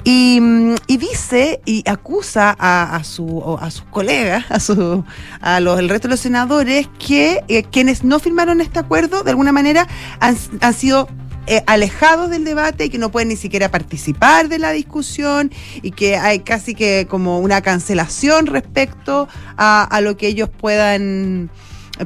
Y, y dice y acusa a, a, su, a sus colegas, a, su, a los, el resto de los senadores, que eh, quienes no firmaron este acuerdo de alguna manera han, han sido eh, alejados del debate y que no pueden ni siquiera participar de la discusión, y que hay casi que como una cancelación respecto a, a lo que ellos puedan,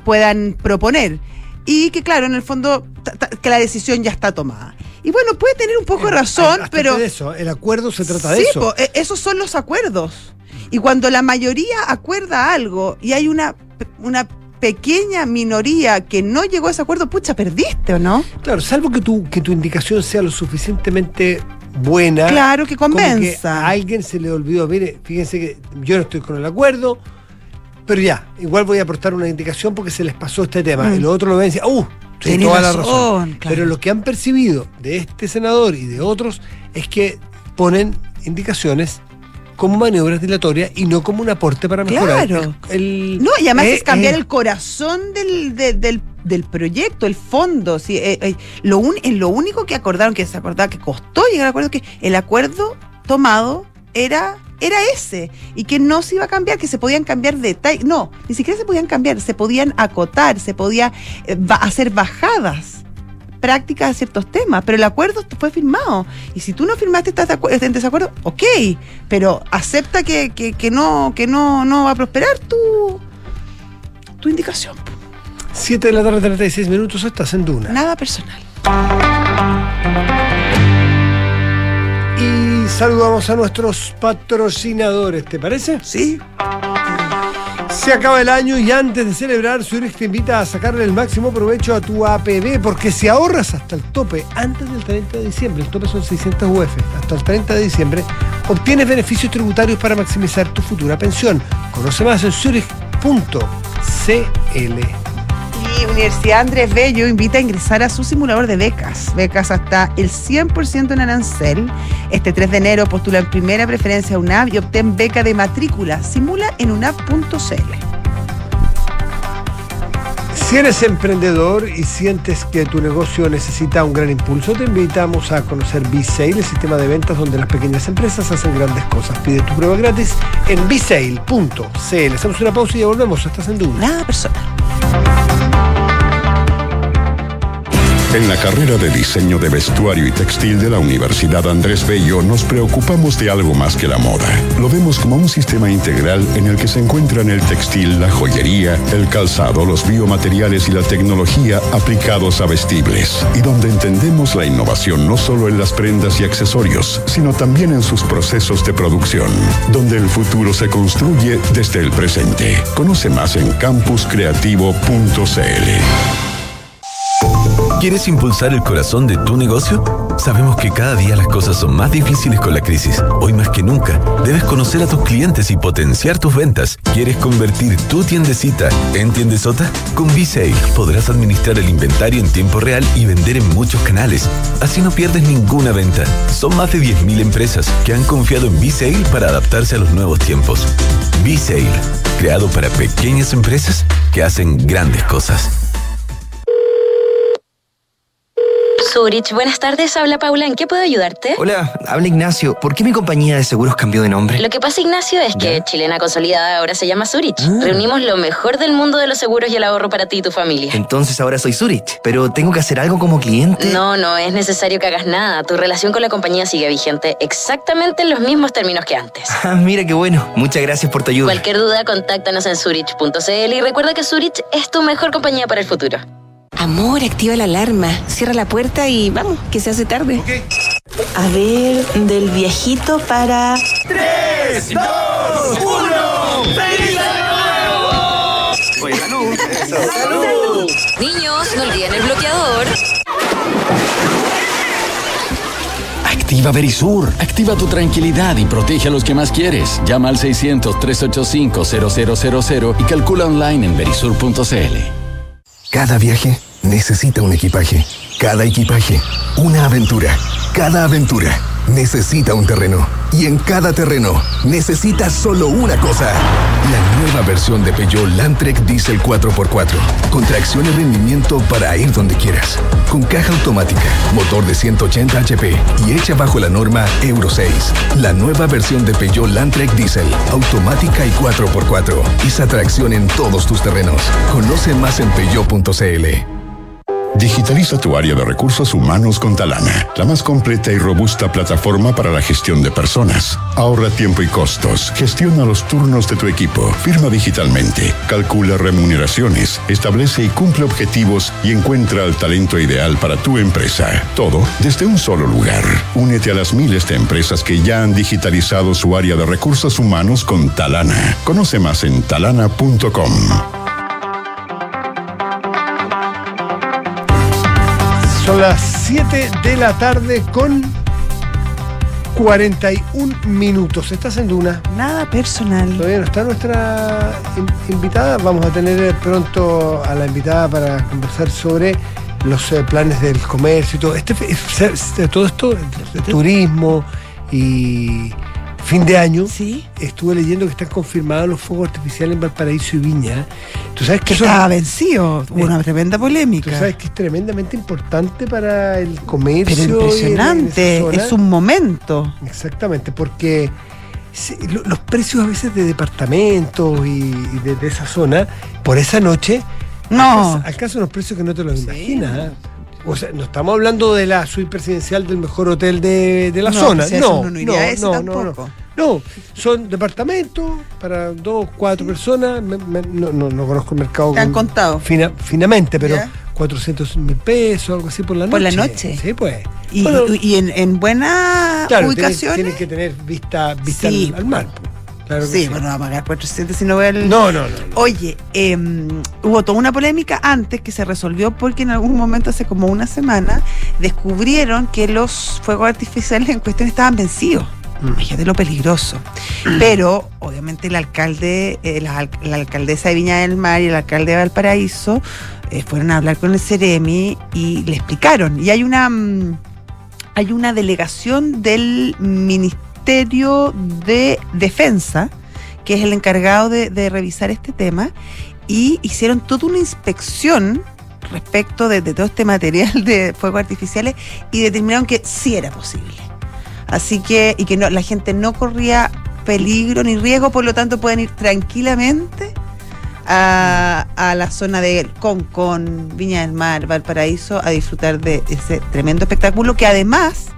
puedan proponer. Y que claro, en el fondo, ta, ta, que la decisión ya está tomada. Y bueno, puede tener un poco de razón, hasta pero... De eso, el acuerdo se trata sí, de eso. Sí, esos son los acuerdos. Y cuando la mayoría acuerda algo y hay una, una pequeña minoría que no llegó a ese acuerdo, pucha, perdiste, ¿o no? Claro, salvo que tu, que tu indicación sea lo suficientemente buena. Claro, que convenza. A alguien se le olvidó, mire, fíjense que yo no estoy con el acuerdo, pero ya, igual voy a aportar una indicación porque se les pasó este tema. Mm. Y los otros lo ven y dicen, ¡uh! Tiene toda razón, la razón. Claro. Pero lo que han percibido de este senador y de otros es que ponen indicaciones como maniobras dilatorias y no como un aporte para mejorar. Claro. El, el, no, y además eh, es cambiar eh. el corazón del, de, del, del proyecto, el fondo. Sí, eh, eh, lo, un, eh, lo único que acordaron, que se acordaba, que costó llegar al acuerdo, que el acuerdo tomado era, era ese, y que no se iba a cambiar, que se podían cambiar detalles. No, ni siquiera se podían cambiar, se podían acotar, se podía eh, ba- hacer bajadas prácticas a ciertos temas, pero el acuerdo fue firmado, y si tú no firmaste estás acu- en desacuerdo, ok, pero acepta que, que, que no que no, no va a prosperar tu tu indicación. Siete de la tarde, treinta y seis minutos, estás en Duna. Nada personal. Y saludamos a nuestros patrocinadores, ¿te parece? Sí. Se acaba el año y antes de celebrar, Zurich te invita a sacarle el máximo provecho a tu A P B, porque si ahorras hasta el tope antes del treinta de diciembre, el tope son seiscientos U F, hasta el treinta de diciembre, obtienes beneficios tributarios para maximizar tu futura pensión. Conoce más en zurich punto c l. Y Universidad Andrés Bello invita a ingresar a su simulador de becas. Becas hasta el cien por ciento en arancel. Este tres de enero postula en primera preferencia a U N A V y obtén beca de matrícula. Simula en u n a v punto c l. Si eres emprendedor y sientes que tu negocio necesita un gran impulso, te invitamos a conocer B-Sale, el sistema de ventas donde las pequeñas empresas hacen grandes cosas. Pide tu prueba gratis en b sale punto c l. Hacemos una pausa y ya volvemos. Estás en Duna. Nada personal. En la carrera de diseño de vestuario y textil de la Universidad Andrés Bello nos preocupamos de algo más que la moda. Lo vemos como un sistema integral en el que se encuentran el textil, la joyería, el calzado, los biomateriales y la tecnología aplicados a vestibles, y donde entendemos la innovación no solo en las prendas y accesorios, sino también en sus procesos de producción, donde el futuro se construye desde el presente. Conoce más en campus creativo punto c l. ¿Quieres impulsar el corazón de tu negocio? Sabemos que cada día las cosas son más difíciles con la crisis. Hoy más que nunca, debes conocer a tus clientes y potenciar tus ventas. ¿Quieres convertir tu tiendecita en tiendesota? Con B-Sale podrás administrar el inventario en tiempo real y vender en muchos canales. Así no pierdes ninguna venta. Son más de diez mil empresas que han confiado en B-Sale para adaptarse a los nuevos tiempos. B-Sale, creado para pequeñas empresas que hacen grandes cosas. Zurich, buenas tardes, habla Paula, ¿en qué puedo ayudarte? Hola, habla Ignacio, ¿por qué mi compañía de seguros cambió de nombre? Lo que pasa, Ignacio, es que ¿Ya? Chilena Consolidada ahora se llama Zurich. Ah. Reunimos lo mejor del mundo de los seguros y el ahorro para ti y tu familia. Entonces ahora soy Zurich, pero ¿tengo que hacer algo como cliente? No, no es necesario que hagas nada, tu relación con la compañía sigue vigente exactamente en los mismos términos que antes. Ah, mira qué bueno, muchas gracias por tu ayuda. Cualquier duda, contáctanos en zurich punto c l y recuerda que Zurich es tu mejor compañía para el futuro. Amor, activa la alarma, cierra la puerta y vamos, que se hace tarde. Okay. A ver, del viejito para... ¡Tres, dos, uno! ¡Feliz año nuevo! Oye, salud. Eso. ¡Salud! ¡Salud! Niños, no olviden el bloqueador. Activa Verisur. Activa tu tranquilidad y protege a los que más quieres. Llama al seiscientos, trescientos ochenta y cinco, cero cero cero cero y calcula online en verisur punto c l. Cada viaje necesita un equipaje. Cada equipaje, una aventura. Cada aventura necesita un terreno. Y en cada terreno necesitas solo una cosa. La nueva versión de Peugeot Landtrek Diesel cuatro por cuatro. Con tracción y rendimiento para ir donde quieras. Con caja automática, motor de ciento ochenta hache pe y hecha bajo la norma Euro seis. La nueva versión de Peugeot Landtrek Diesel, automática y cuatro por cuatro. Esa tracción en todos tus terrenos. Conoce más en peugeot punto c l. Digitaliza tu área de recursos humanos con Talana, la más completa y robusta plataforma para la gestión de personas. Ahorra tiempo y costos, gestiona los turnos de tu equipo, firma digitalmente, calcula remuneraciones, establece y cumple objetivos y encuentra el talento ideal para tu empresa. Todo desde un solo lugar. Únete a las miles de empresas que ya han digitalizado su área de recursos humanos con Talana. Conoce más en talana punto com. Son las siete de la tarde con cuarenta y un minutos. Estás en Duna. Nada personal. Todavía no está nuestra invitada. Vamos a tener pronto a la invitada para conversar sobre los planes del comercio y todo, este, todo esto, el turismo y fin de año. ¿Sí? Estuve leyendo que están confirmados los fuegos artificiales en Valparaíso y Viña. ¿Tú sabes que estaba son... vencido? Hubo eh, una tremenda polémica. Tú sabes que es tremendamente importante para el comercio. Pero impresionante, en, en es un momento. Exactamente, porque los precios a veces de departamentos y de, de esa zona, por esa noche, no alcanzan, alcanzan unos precios que no te los sí. imaginas. O sea, no estamos hablando de la suite presidencial del mejor hotel de, de la no, zona. O sea, no, no, no, iría no, a no, no, no. Son departamentos para dos, cuatro sí. personas. Me, me, no, no, no conozco el mercado. Te han con, contado. Fina, finamente, pero ¿ya? cuatrocientos mil pesos, algo así por la noche. Por la noche. Sí, pues. Y, bueno, y en, en buena claro, ubicación. Tienes, tienes que tener vista, vista sí, al, al mar. Pues. Claro sí, sí, bueno, va a pagar cuatrocientos si no ve el... No, no, no. Oye, eh, hubo toda una polémica antes que se resolvió porque en algún momento, hace como una semana, descubrieron que los fuegos artificiales en cuestión estaban vencidos. Imagínate lo peligroso. Pero, obviamente, el alcalde, eh, la, la alcaldesa de Viña del Mar y el alcalde de Valparaíso eh, fueron a hablar con el Ceremi y le explicaron. Y hay una, hay una delegación del Ministerio de Defensa, que es el encargado de, de revisar este tema, y hicieron toda una inspección respecto de, de todo este material de fuegos artificiales y determinaron que sí era posible. Así que, y que no, la gente no corría peligro ni riesgo, por lo tanto pueden ir tranquilamente a, a la zona de Concón, Viña del Mar, Valparaíso, a disfrutar de ese tremendo espectáculo que además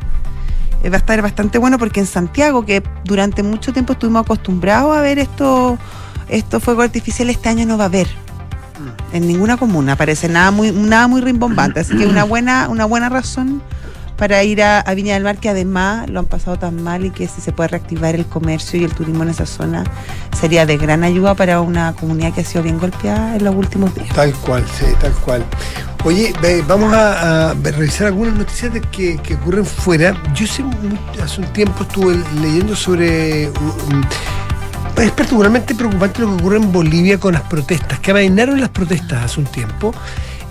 va a estar bastante bueno, porque en Santiago, que durante mucho tiempo estuvimos acostumbrados a ver estos estos fuegos artificiales, este año no va a haber en ninguna comuna, parece nada muy nada muy rimbombante, así que una buena una buena razón para ir a, a Viña del Mar, que además lo han pasado tan mal, y que si se puede reactivar el comercio y el turismo en esa zona sería de gran ayuda para una comunidad que ha sido bien golpeada en los últimos días. Tal cual, sí, tal cual. Oye, ve, vamos a, a revisar algunas noticias de que, que ocurren fuera. Yo sé, hace un tiempo estuve leyendo sobre... Um, es particularmente preocupante lo que ocurre en Bolivia con las protestas, que amainaron las protestas hace un tiempo.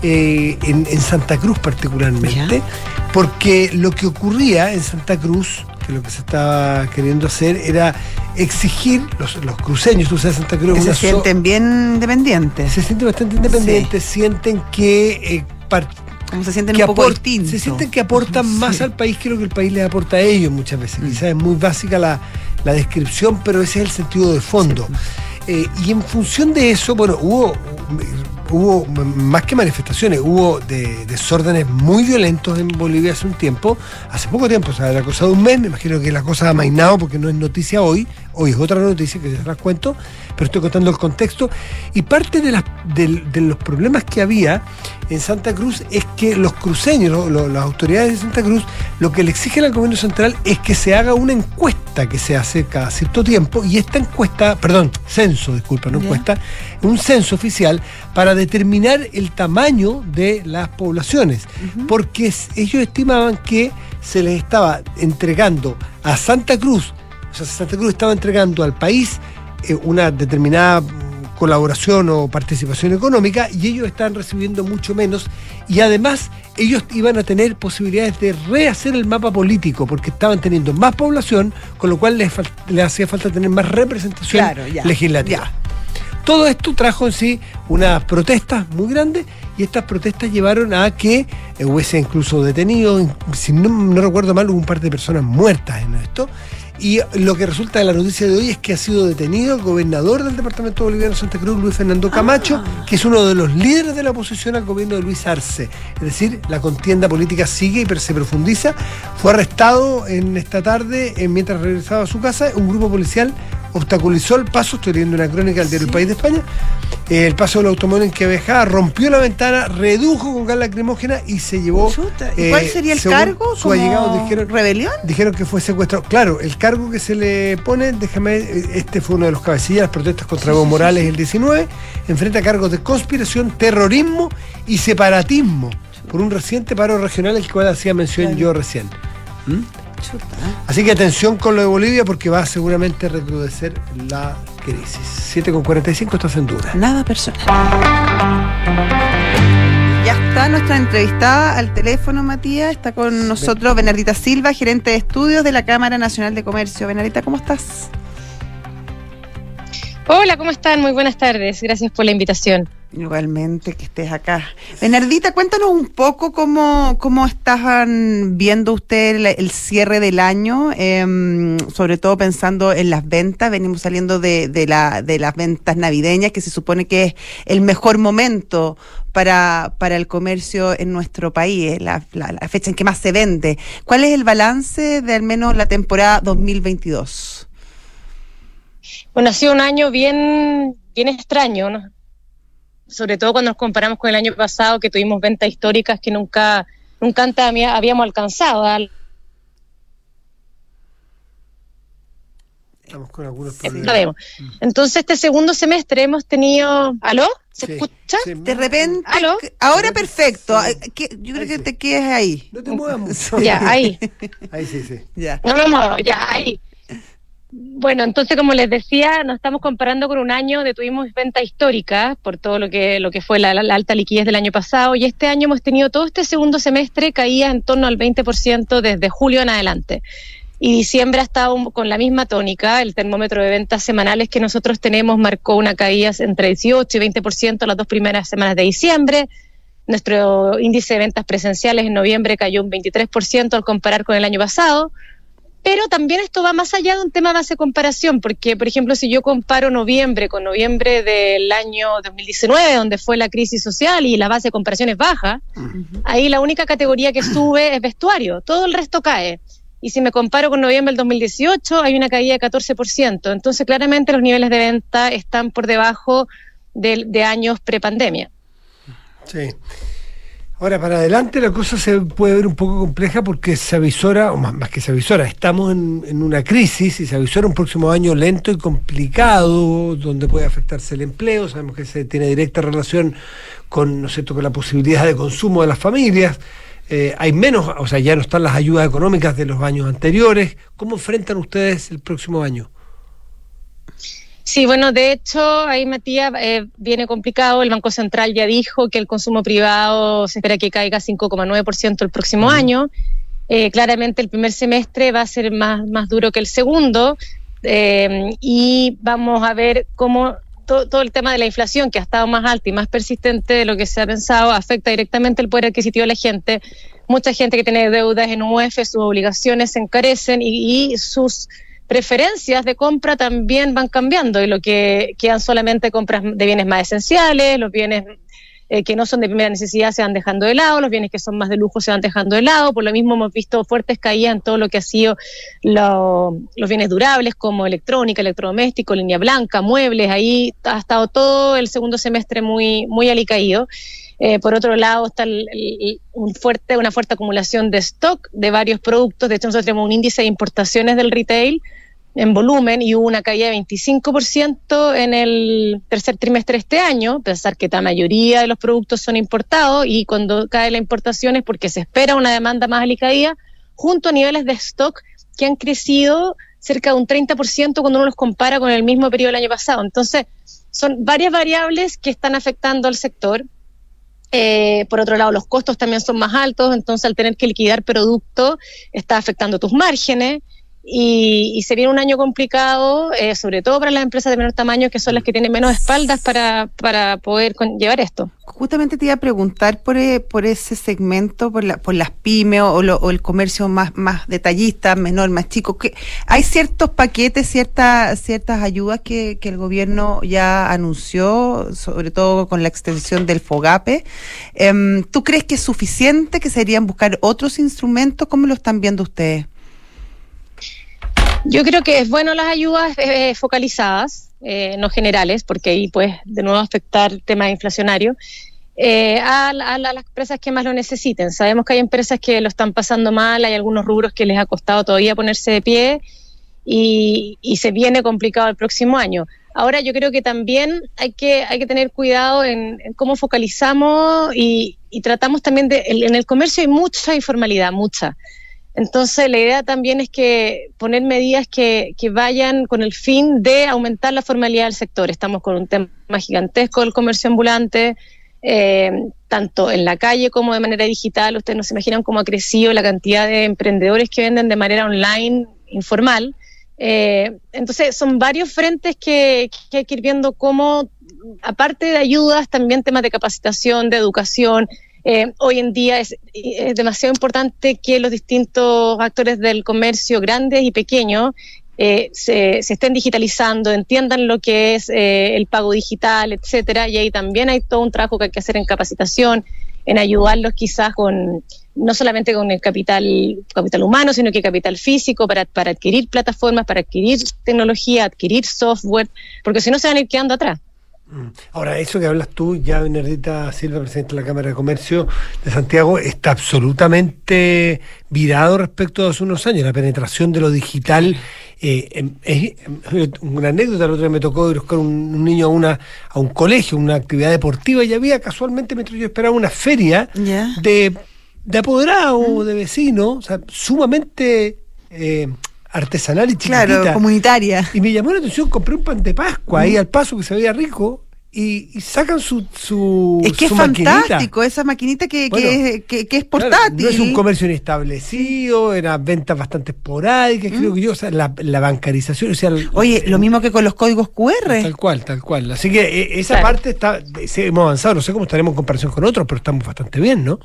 Eh, en, en Santa Cruz particularmente, ¿ya? Porque lo que ocurría en Santa Cruz, que lo que se estaba queriendo hacer era exigir, los, los cruceños, tú sabes, Santa Cruz... Se sienten so bien independientes. Se sienten bastante independientes, sí. Sienten que... Eh, Como se sienten un poco distintos. Se sienten que aportan sí. más al país que lo que el país les aporta a ellos muchas veces. Mm. Quizás es muy básica la, la descripción, pero ese es el sentido de fondo. Sí. Eh, y en función de eso, bueno, hubo... Hubo, más que manifestaciones, hubo de, desórdenes muy violentos en Bolivia hace un tiempo, hace poco tiempo, o sea, la cosa de un mes, me imagino que la cosa ha amainado porque no es noticia hoy, hoy es otra noticia que ya las cuento, pero estoy contando el contexto, y parte de, las, de, de los problemas que había en Santa Cruz es que los cruceños, lo, lo, las autoridades de Santa Cruz, lo que le exigen al gobierno central es que se haga una encuesta que se hace cada cierto tiempo, y esta encuesta, perdón, censo, disculpa, no encuesta, un censo oficial para determinar el tamaño de las poblaciones, uh-huh. porque ellos estimaban que se les estaba entregando a Santa Cruz, o sea, Santa Cruz estaba entregando al país eh, una determinada colaboración o participación económica, y ellos estaban recibiendo mucho menos, y además ellos iban a tener posibilidades de rehacer el mapa político, porque estaban teniendo más población, con lo cual les, les hacía falta tener más representación claro, ya, legislativa. Ya. Todo esto trajo en sí unas protestas muy grandes, y estas protestas llevaron a que hubiese incluso detenidos, si no, no recuerdo mal, hubo un par de personas muertas en esto, y lo que resulta de la noticia de hoy es que ha sido detenido el gobernador del departamento boliviano de Santa Cruz, Luis Fernando Camacho, ah. que es uno de los líderes de la oposición al gobierno de Luis Arce. Es decir, la contienda política sigue y se profundiza. Fue arrestado en esta tarde eh, mientras regresaba a su casa. Un grupo policial obstaculizó el paso, estoy leyendo una crónica del diario sí. El País de España, eh, el paso del automóvil en que viajaba, rompió la ventana, redujo con gas lacrimógena y se llevó... ¿Y eh, cuál sería el cargo? Su allegado, dijeron, ¿rebelión? Dijeron que fue secuestrado. Claro, el cargo que se le pone, déjame, este fue uno de los cabecillas, las protestas contra sí, Evo sí, Morales sí, sí. el diecinueve, enfrenta cargos de conspiración, terrorismo y separatismo. por un reciente paro regional al cual hacía mención claro. yo recién. ¿Mm? Chuta. Así que atención con lo de Bolivia porque va a seguramente recrudecer la crisis. siete con cuarenta y cinco, estás en Duna. Nada personal. Ya está nuestra entrevistada al teléfono, Matías. Está con nosotros Bernardita Silva, gerente de estudios de la Cámara Nacional de Comercio. Bernardita, ¿cómo estás? Hola, ¿cómo están? Muy buenas tardes. Gracias por la invitación. Igualmente que estés acá. Bernardita, cuéntanos un poco cómo, cómo estaban viendo ustedes el, el cierre del año, eh, sobre todo pensando en las ventas. Venimos saliendo de, de, la, de las ventas navideñas, que se supone que es el mejor momento para, para el comercio en nuestro país, eh, la, la, la fecha en que más se vende. ¿Cuál es el balance de al menos la temporada dos mil veintidós? Bueno, ha sido un año bien, bien extraño, ¿no? Sobre todo cuando nos comparamos con el año pasado, que tuvimos ventas históricas que nunca nunca antes habíamos alcanzado. ¿Verdad? Estamos con algunos problemas. Entonces, este segundo semestre hemos tenido... ¿Aló? ¿Se sí, escucha? Se me... De repente... ¿Aló? Ahora perfecto. Sí. Yo creo ahí que sí. te quedes ahí. No te muevas mucho. Ya, ahí. Ahí sí, sí. Ya. No me muevo, ya, ahí. Bueno, entonces, como les decía, nos estamos comparando con un año donde tuvimos venta histórica por todo lo que lo que fue la, la alta liquidez del año pasado, y este año hemos tenido todo este segundo semestre caídas en torno al veinte por ciento desde julio en adelante, y diciembre ha estado con la misma tónica. El termómetro de ventas semanales que nosotros tenemos marcó una caída entre dieciocho y veinte por ciento las dos primeras semanas de diciembre. Nuestro índice de ventas presenciales en noviembre cayó un veintitrés por ciento al comparar con el año pasado. Pero también esto va más allá de un tema de base de comparación, porque, por ejemplo, si yo comparo noviembre con noviembre del año dos mil diecinueve, donde fue la crisis social y la base de comparación es baja, uh-huh. ahí la única categoría que sube es vestuario, todo el resto cae. Y si me comparo con noviembre del dos mil dieciocho, hay una caída de catorce por ciento. Entonces, claramente los niveles de venta están por debajo de, de años prepandemia. Sí. Ahora, para adelante la cosa se puede ver un poco compleja porque se avisora, o más, más que se avisora, estamos en, en una crisis y se avisora un próximo año lento y complicado, donde puede afectarse el empleo. Sabemos que se tiene directa relación con, ¿no es cierto?, con la posibilidad de consumo de las familias. Eh, hay menos, o sea, ya no están las ayudas económicas de los años anteriores. ¿Cómo enfrentan ustedes el próximo año? Sí, bueno, de hecho, ahí Matías eh, viene complicado. El Banco Central ya dijo que el consumo privado se espera que caiga cinco coma nueve por ciento el próximo uh-huh. año. Eh, claramente el primer semestre va a ser más, más duro que el segundo, eh, y vamos a ver cómo to- todo el tema de la inflación, que ha estado más alta y más persistente de lo que se ha pensado, afecta directamente el poder adquisitivo de la gente. Mucha gente que tiene deudas en U E F, sus obligaciones se encarecen y, y sus... preferencias de compra también van cambiando, y lo que quedan solamente compras de bienes más esenciales, los bienes eh, que no son de primera necesidad se van dejando de lado, los bienes que son más de lujo se van dejando de lado. Por lo mismo hemos visto fuertes caídas en todo lo que ha sido lo, los bienes durables como electrónica, electrodoméstico, línea blanca, muebles. Ahí ha estado todo el segundo semestre muy, muy alicaído. Eh, por otro lado está el, el, un fuerte, una fuerte acumulación de stock de varios productos. De hecho, nosotros tenemos un índice de importaciones del retail en volumen y hubo una caída de veinticinco por ciento en el tercer trimestre de este año. Pensar que la mayoría de los productos son importados, y cuando cae la importación es porque se espera una demanda más alicaída, junto a niveles de stock que han crecido cerca de un treinta por ciento cuando uno los compara con el mismo periodo del año pasado. Entonces, son varias variables que están afectando al sector. Eh, por otro lado, los costos también son más altos, entonces al tener que liquidar producto está afectando tus márgenes, y, y se viene un año complicado, eh, sobre todo para las empresas de menor tamaño, que son las que tienen menos espaldas para, para poder con, llevar esto. Justamente te iba a preguntar por, por ese segmento, por, la, por las pymes o, lo, o el comercio más, más detallista, menor, más chico. ¿Qué? ¿Hay ciertos paquetes, ciertas ciertas ayudas que, que el gobierno ya anunció, sobre todo con la extensión del Fogape? Eh, ¿Tú crees que es suficiente, que serían buscar otros instrumentos? ¿Cómo lo están viendo ustedes? Yo creo que es bueno las ayudas eh, focalizadas, eh, no generales, porque ahí pues de nuevo afectar temas inflacionarios, eh, a, a, a las empresas que más lo necesiten. Sabemos que hay empresas que lo están pasando mal, hay algunos rubros que les ha costado todavía ponerse de pie, y, y se viene complicado el próximo año. Ahora yo creo que también hay que hay que tener cuidado en, en cómo focalizamos y, y tratamos también de... En el comercio hay mucha informalidad, mucha. Entonces la idea también es que poner medidas que, que vayan con el fin de aumentar la formalidad del sector. Estamos con un tema gigantesco del comercio ambulante, eh, tanto en la calle como de manera digital. Ustedes no se imaginan cómo ha crecido la cantidad de emprendedores que venden de manera online, informal. Eh, entonces son varios frentes que, que hay que ir viendo cómo, aparte de ayudas, también temas de capacitación, de educación. Eh, hoy en día es, es demasiado importante que los distintos actores del comercio, grandes y pequeños, eh, se, se estén digitalizando, entiendan lo que es eh, el pago digital, etcétera, y ahí también hay todo un trabajo que hay que hacer en capacitación, en ayudarlos quizás con... no solamente con el capital capital humano, sino que capital físico para, para adquirir plataformas, para adquirir tecnología, adquirir software, porque si no se van a ir quedando atrás. Ahora, eso que hablas tú, ya Bernardita Silva, presidenta de la Cámara de Comercio de Santiago, está absolutamente virado respecto a hace unos años. La penetración de lo digital eh, es una anécdota. El otro día me tocó ir a buscar un, un niño a una a un colegio, una actividad deportiva, y había casualmente, mientras yo esperaba, una feria yeah. de... de apoderado, de vecino, o sea, sumamente eh, artesanal y chiquitita. Claro, comunitaria. Y me llamó la atención, compré un pan de Pascua mm. ahí al paso que se veía rico, y, y sacan su, su es que su es maquinita. Fantástico, esa maquinita que, bueno, que, es, que, que es portátil. Claro, no es un comercio establecido, eran ventas bastante esporádicas, mm. creo que yo, o sea, la, la bancarización. O sea, Oye, el, lo mismo que con los códigos cu erre. Tal cual, tal cual. Así que eh, esa claro. parte está, sí, hemos avanzado, no sé cómo estaremos en comparación con otros, pero estamos bastante bien, ¿no?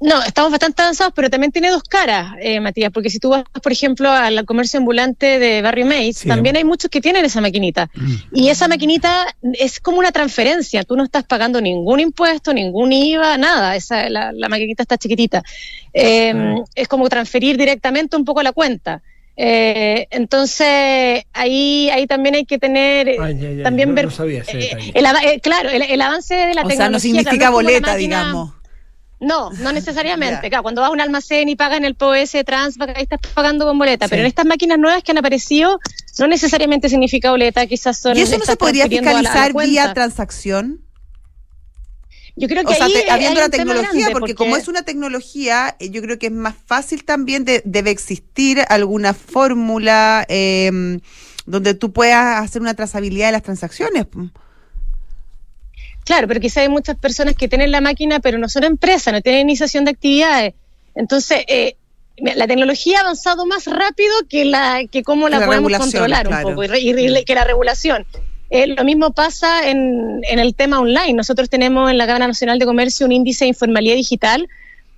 No, estamos bastante avanzados, pero también tiene dos caras, eh, Matías, porque si tú vas, por ejemplo, al comercio ambulante de Barrio Mace, sí. también hay muchos que tienen esa maquinita, mm. y esa maquinita es como una transferencia, tú no estás pagando ningún impuesto, ningún I V A, nada, esa, la, la maquinita está chiquitita, eh, mm. es como transferir directamente un poco la cuenta. Eh, entonces ahí ahí también hay que tener ay, ay, ay, también no, ver no sabía ese detalle. Eh, el, eh, claro, el, el avance de la o tecnología. O sea, no significa boleta, digamos. No, no necesariamente. Yeah. Claro, cuando vas a un almacén y pagas en el P O S Transpac, ahí estás pagando con boleta. Sí. Pero en estas máquinas nuevas que han aparecido, no necesariamente significa boleta, quizás son... ¿Y eso no se podría fiscalizar vía transacción? Yo creo que o sea, ahí te, habiendo la tecnología, grande, porque, porque como es una tecnología, yo creo que es más fácil también, de, debe existir alguna fórmula eh, donde tú puedas hacer una trazabilidad de las transacciones. Claro, pero quizá hay muchas personas que tienen la máquina, pero no son empresas, no tienen iniciación de actividades. Entonces, eh, la tecnología ha avanzado más rápido que la que cómo la, la podemos controlar claro. un poco, y, y, y que la regulación. Eh, lo mismo pasa en, en el tema online. Nosotros tenemos en la Cámara Nacional de Comercio un índice de informalidad digital,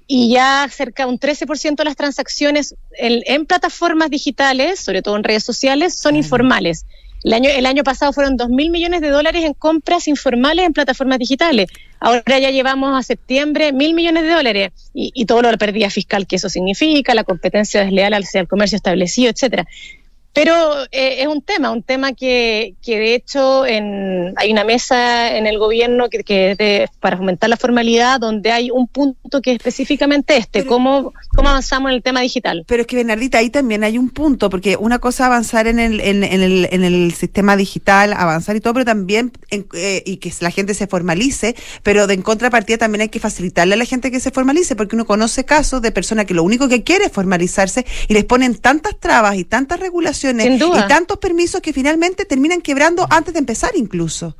y ya cerca de un trece por ciento de las transacciones en, en plataformas digitales, sobre todo en redes sociales, son claro. informales. El año, el año pasado fueron dos mil millones de dólares en compras informales en plataformas digitales. Ahora ya llevamos a septiembre mil millones de dólares y, y todo lo de la pérdida fiscal que eso significa, la competencia desleal hacia el comercio establecido, etcétera. Pero eh, es un tema, un tema que, que de hecho en, hay una mesa en el gobierno que, que de, para fomentar la formalidad, donde hay un punto que es específicamente este, pero, cómo, cómo avanzamos en el tema digital. Pero es que, Bernardita, ahí también hay un punto, porque una cosa avanzar en el en, en el en el sistema digital, avanzar y todo, pero también en, eh, y que la gente se formalice, pero de en contrapartida también hay que facilitarle a la gente que se formalice, porque uno conoce casos de personas que lo único que quiere es formalizarse y les ponen tantas trabas y tantas regulaciones y tantos permisos que finalmente terminan quebrando antes de empezar incluso.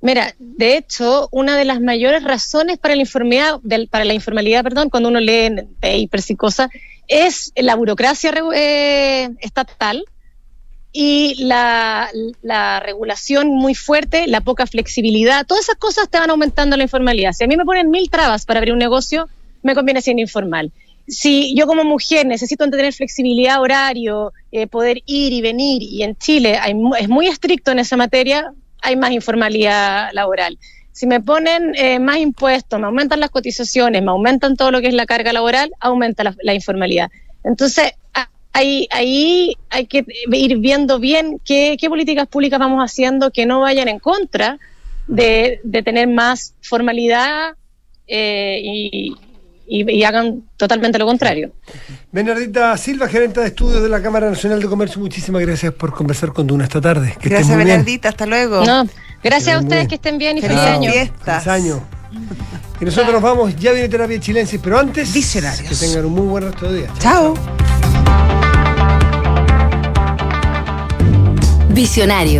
Mira, de hecho, una de las mayores razones para la informalidad, del, para la informalidad, perdón, cuando uno lee papers y cosas, es la burocracia eh, estatal y la, la regulación muy fuerte, la poca flexibilidad. Todas esas cosas te van aumentando la informalidad. Si a mí me ponen mil trabas para abrir un negocio, me conviene ser informal. Si yo como mujer necesito tener flexibilidad horario, eh, poder ir y venir, y en Chile hay, es muy estricto en esa materia, hay más informalidad laboral. Si me ponen eh, más impuestos, me aumentan las cotizaciones, me aumentan todo lo que es la carga laboral, aumenta la, la informalidad. Entonces, ahí, ahí hay que ir viendo bien qué, qué políticas públicas vamos haciendo que no vayan en contra de, de tener más formalidad eh, y... y, y hagan totalmente lo contrario. Bernardita Silva, gerente de estudios de la Cámara Nacional de Comercio, muchísimas gracias por conversar con Duna esta tarde. Que gracias, Bernardita, hasta luego. No, gracias a ustedes, que estén bien y feliz año. Feliz año. Y nosotros nos vamos, ya viene Terapia Chilensis, pero antes, Diccionarios. Que tengan un muy buen resto de día. Chao. Chao. Visionario.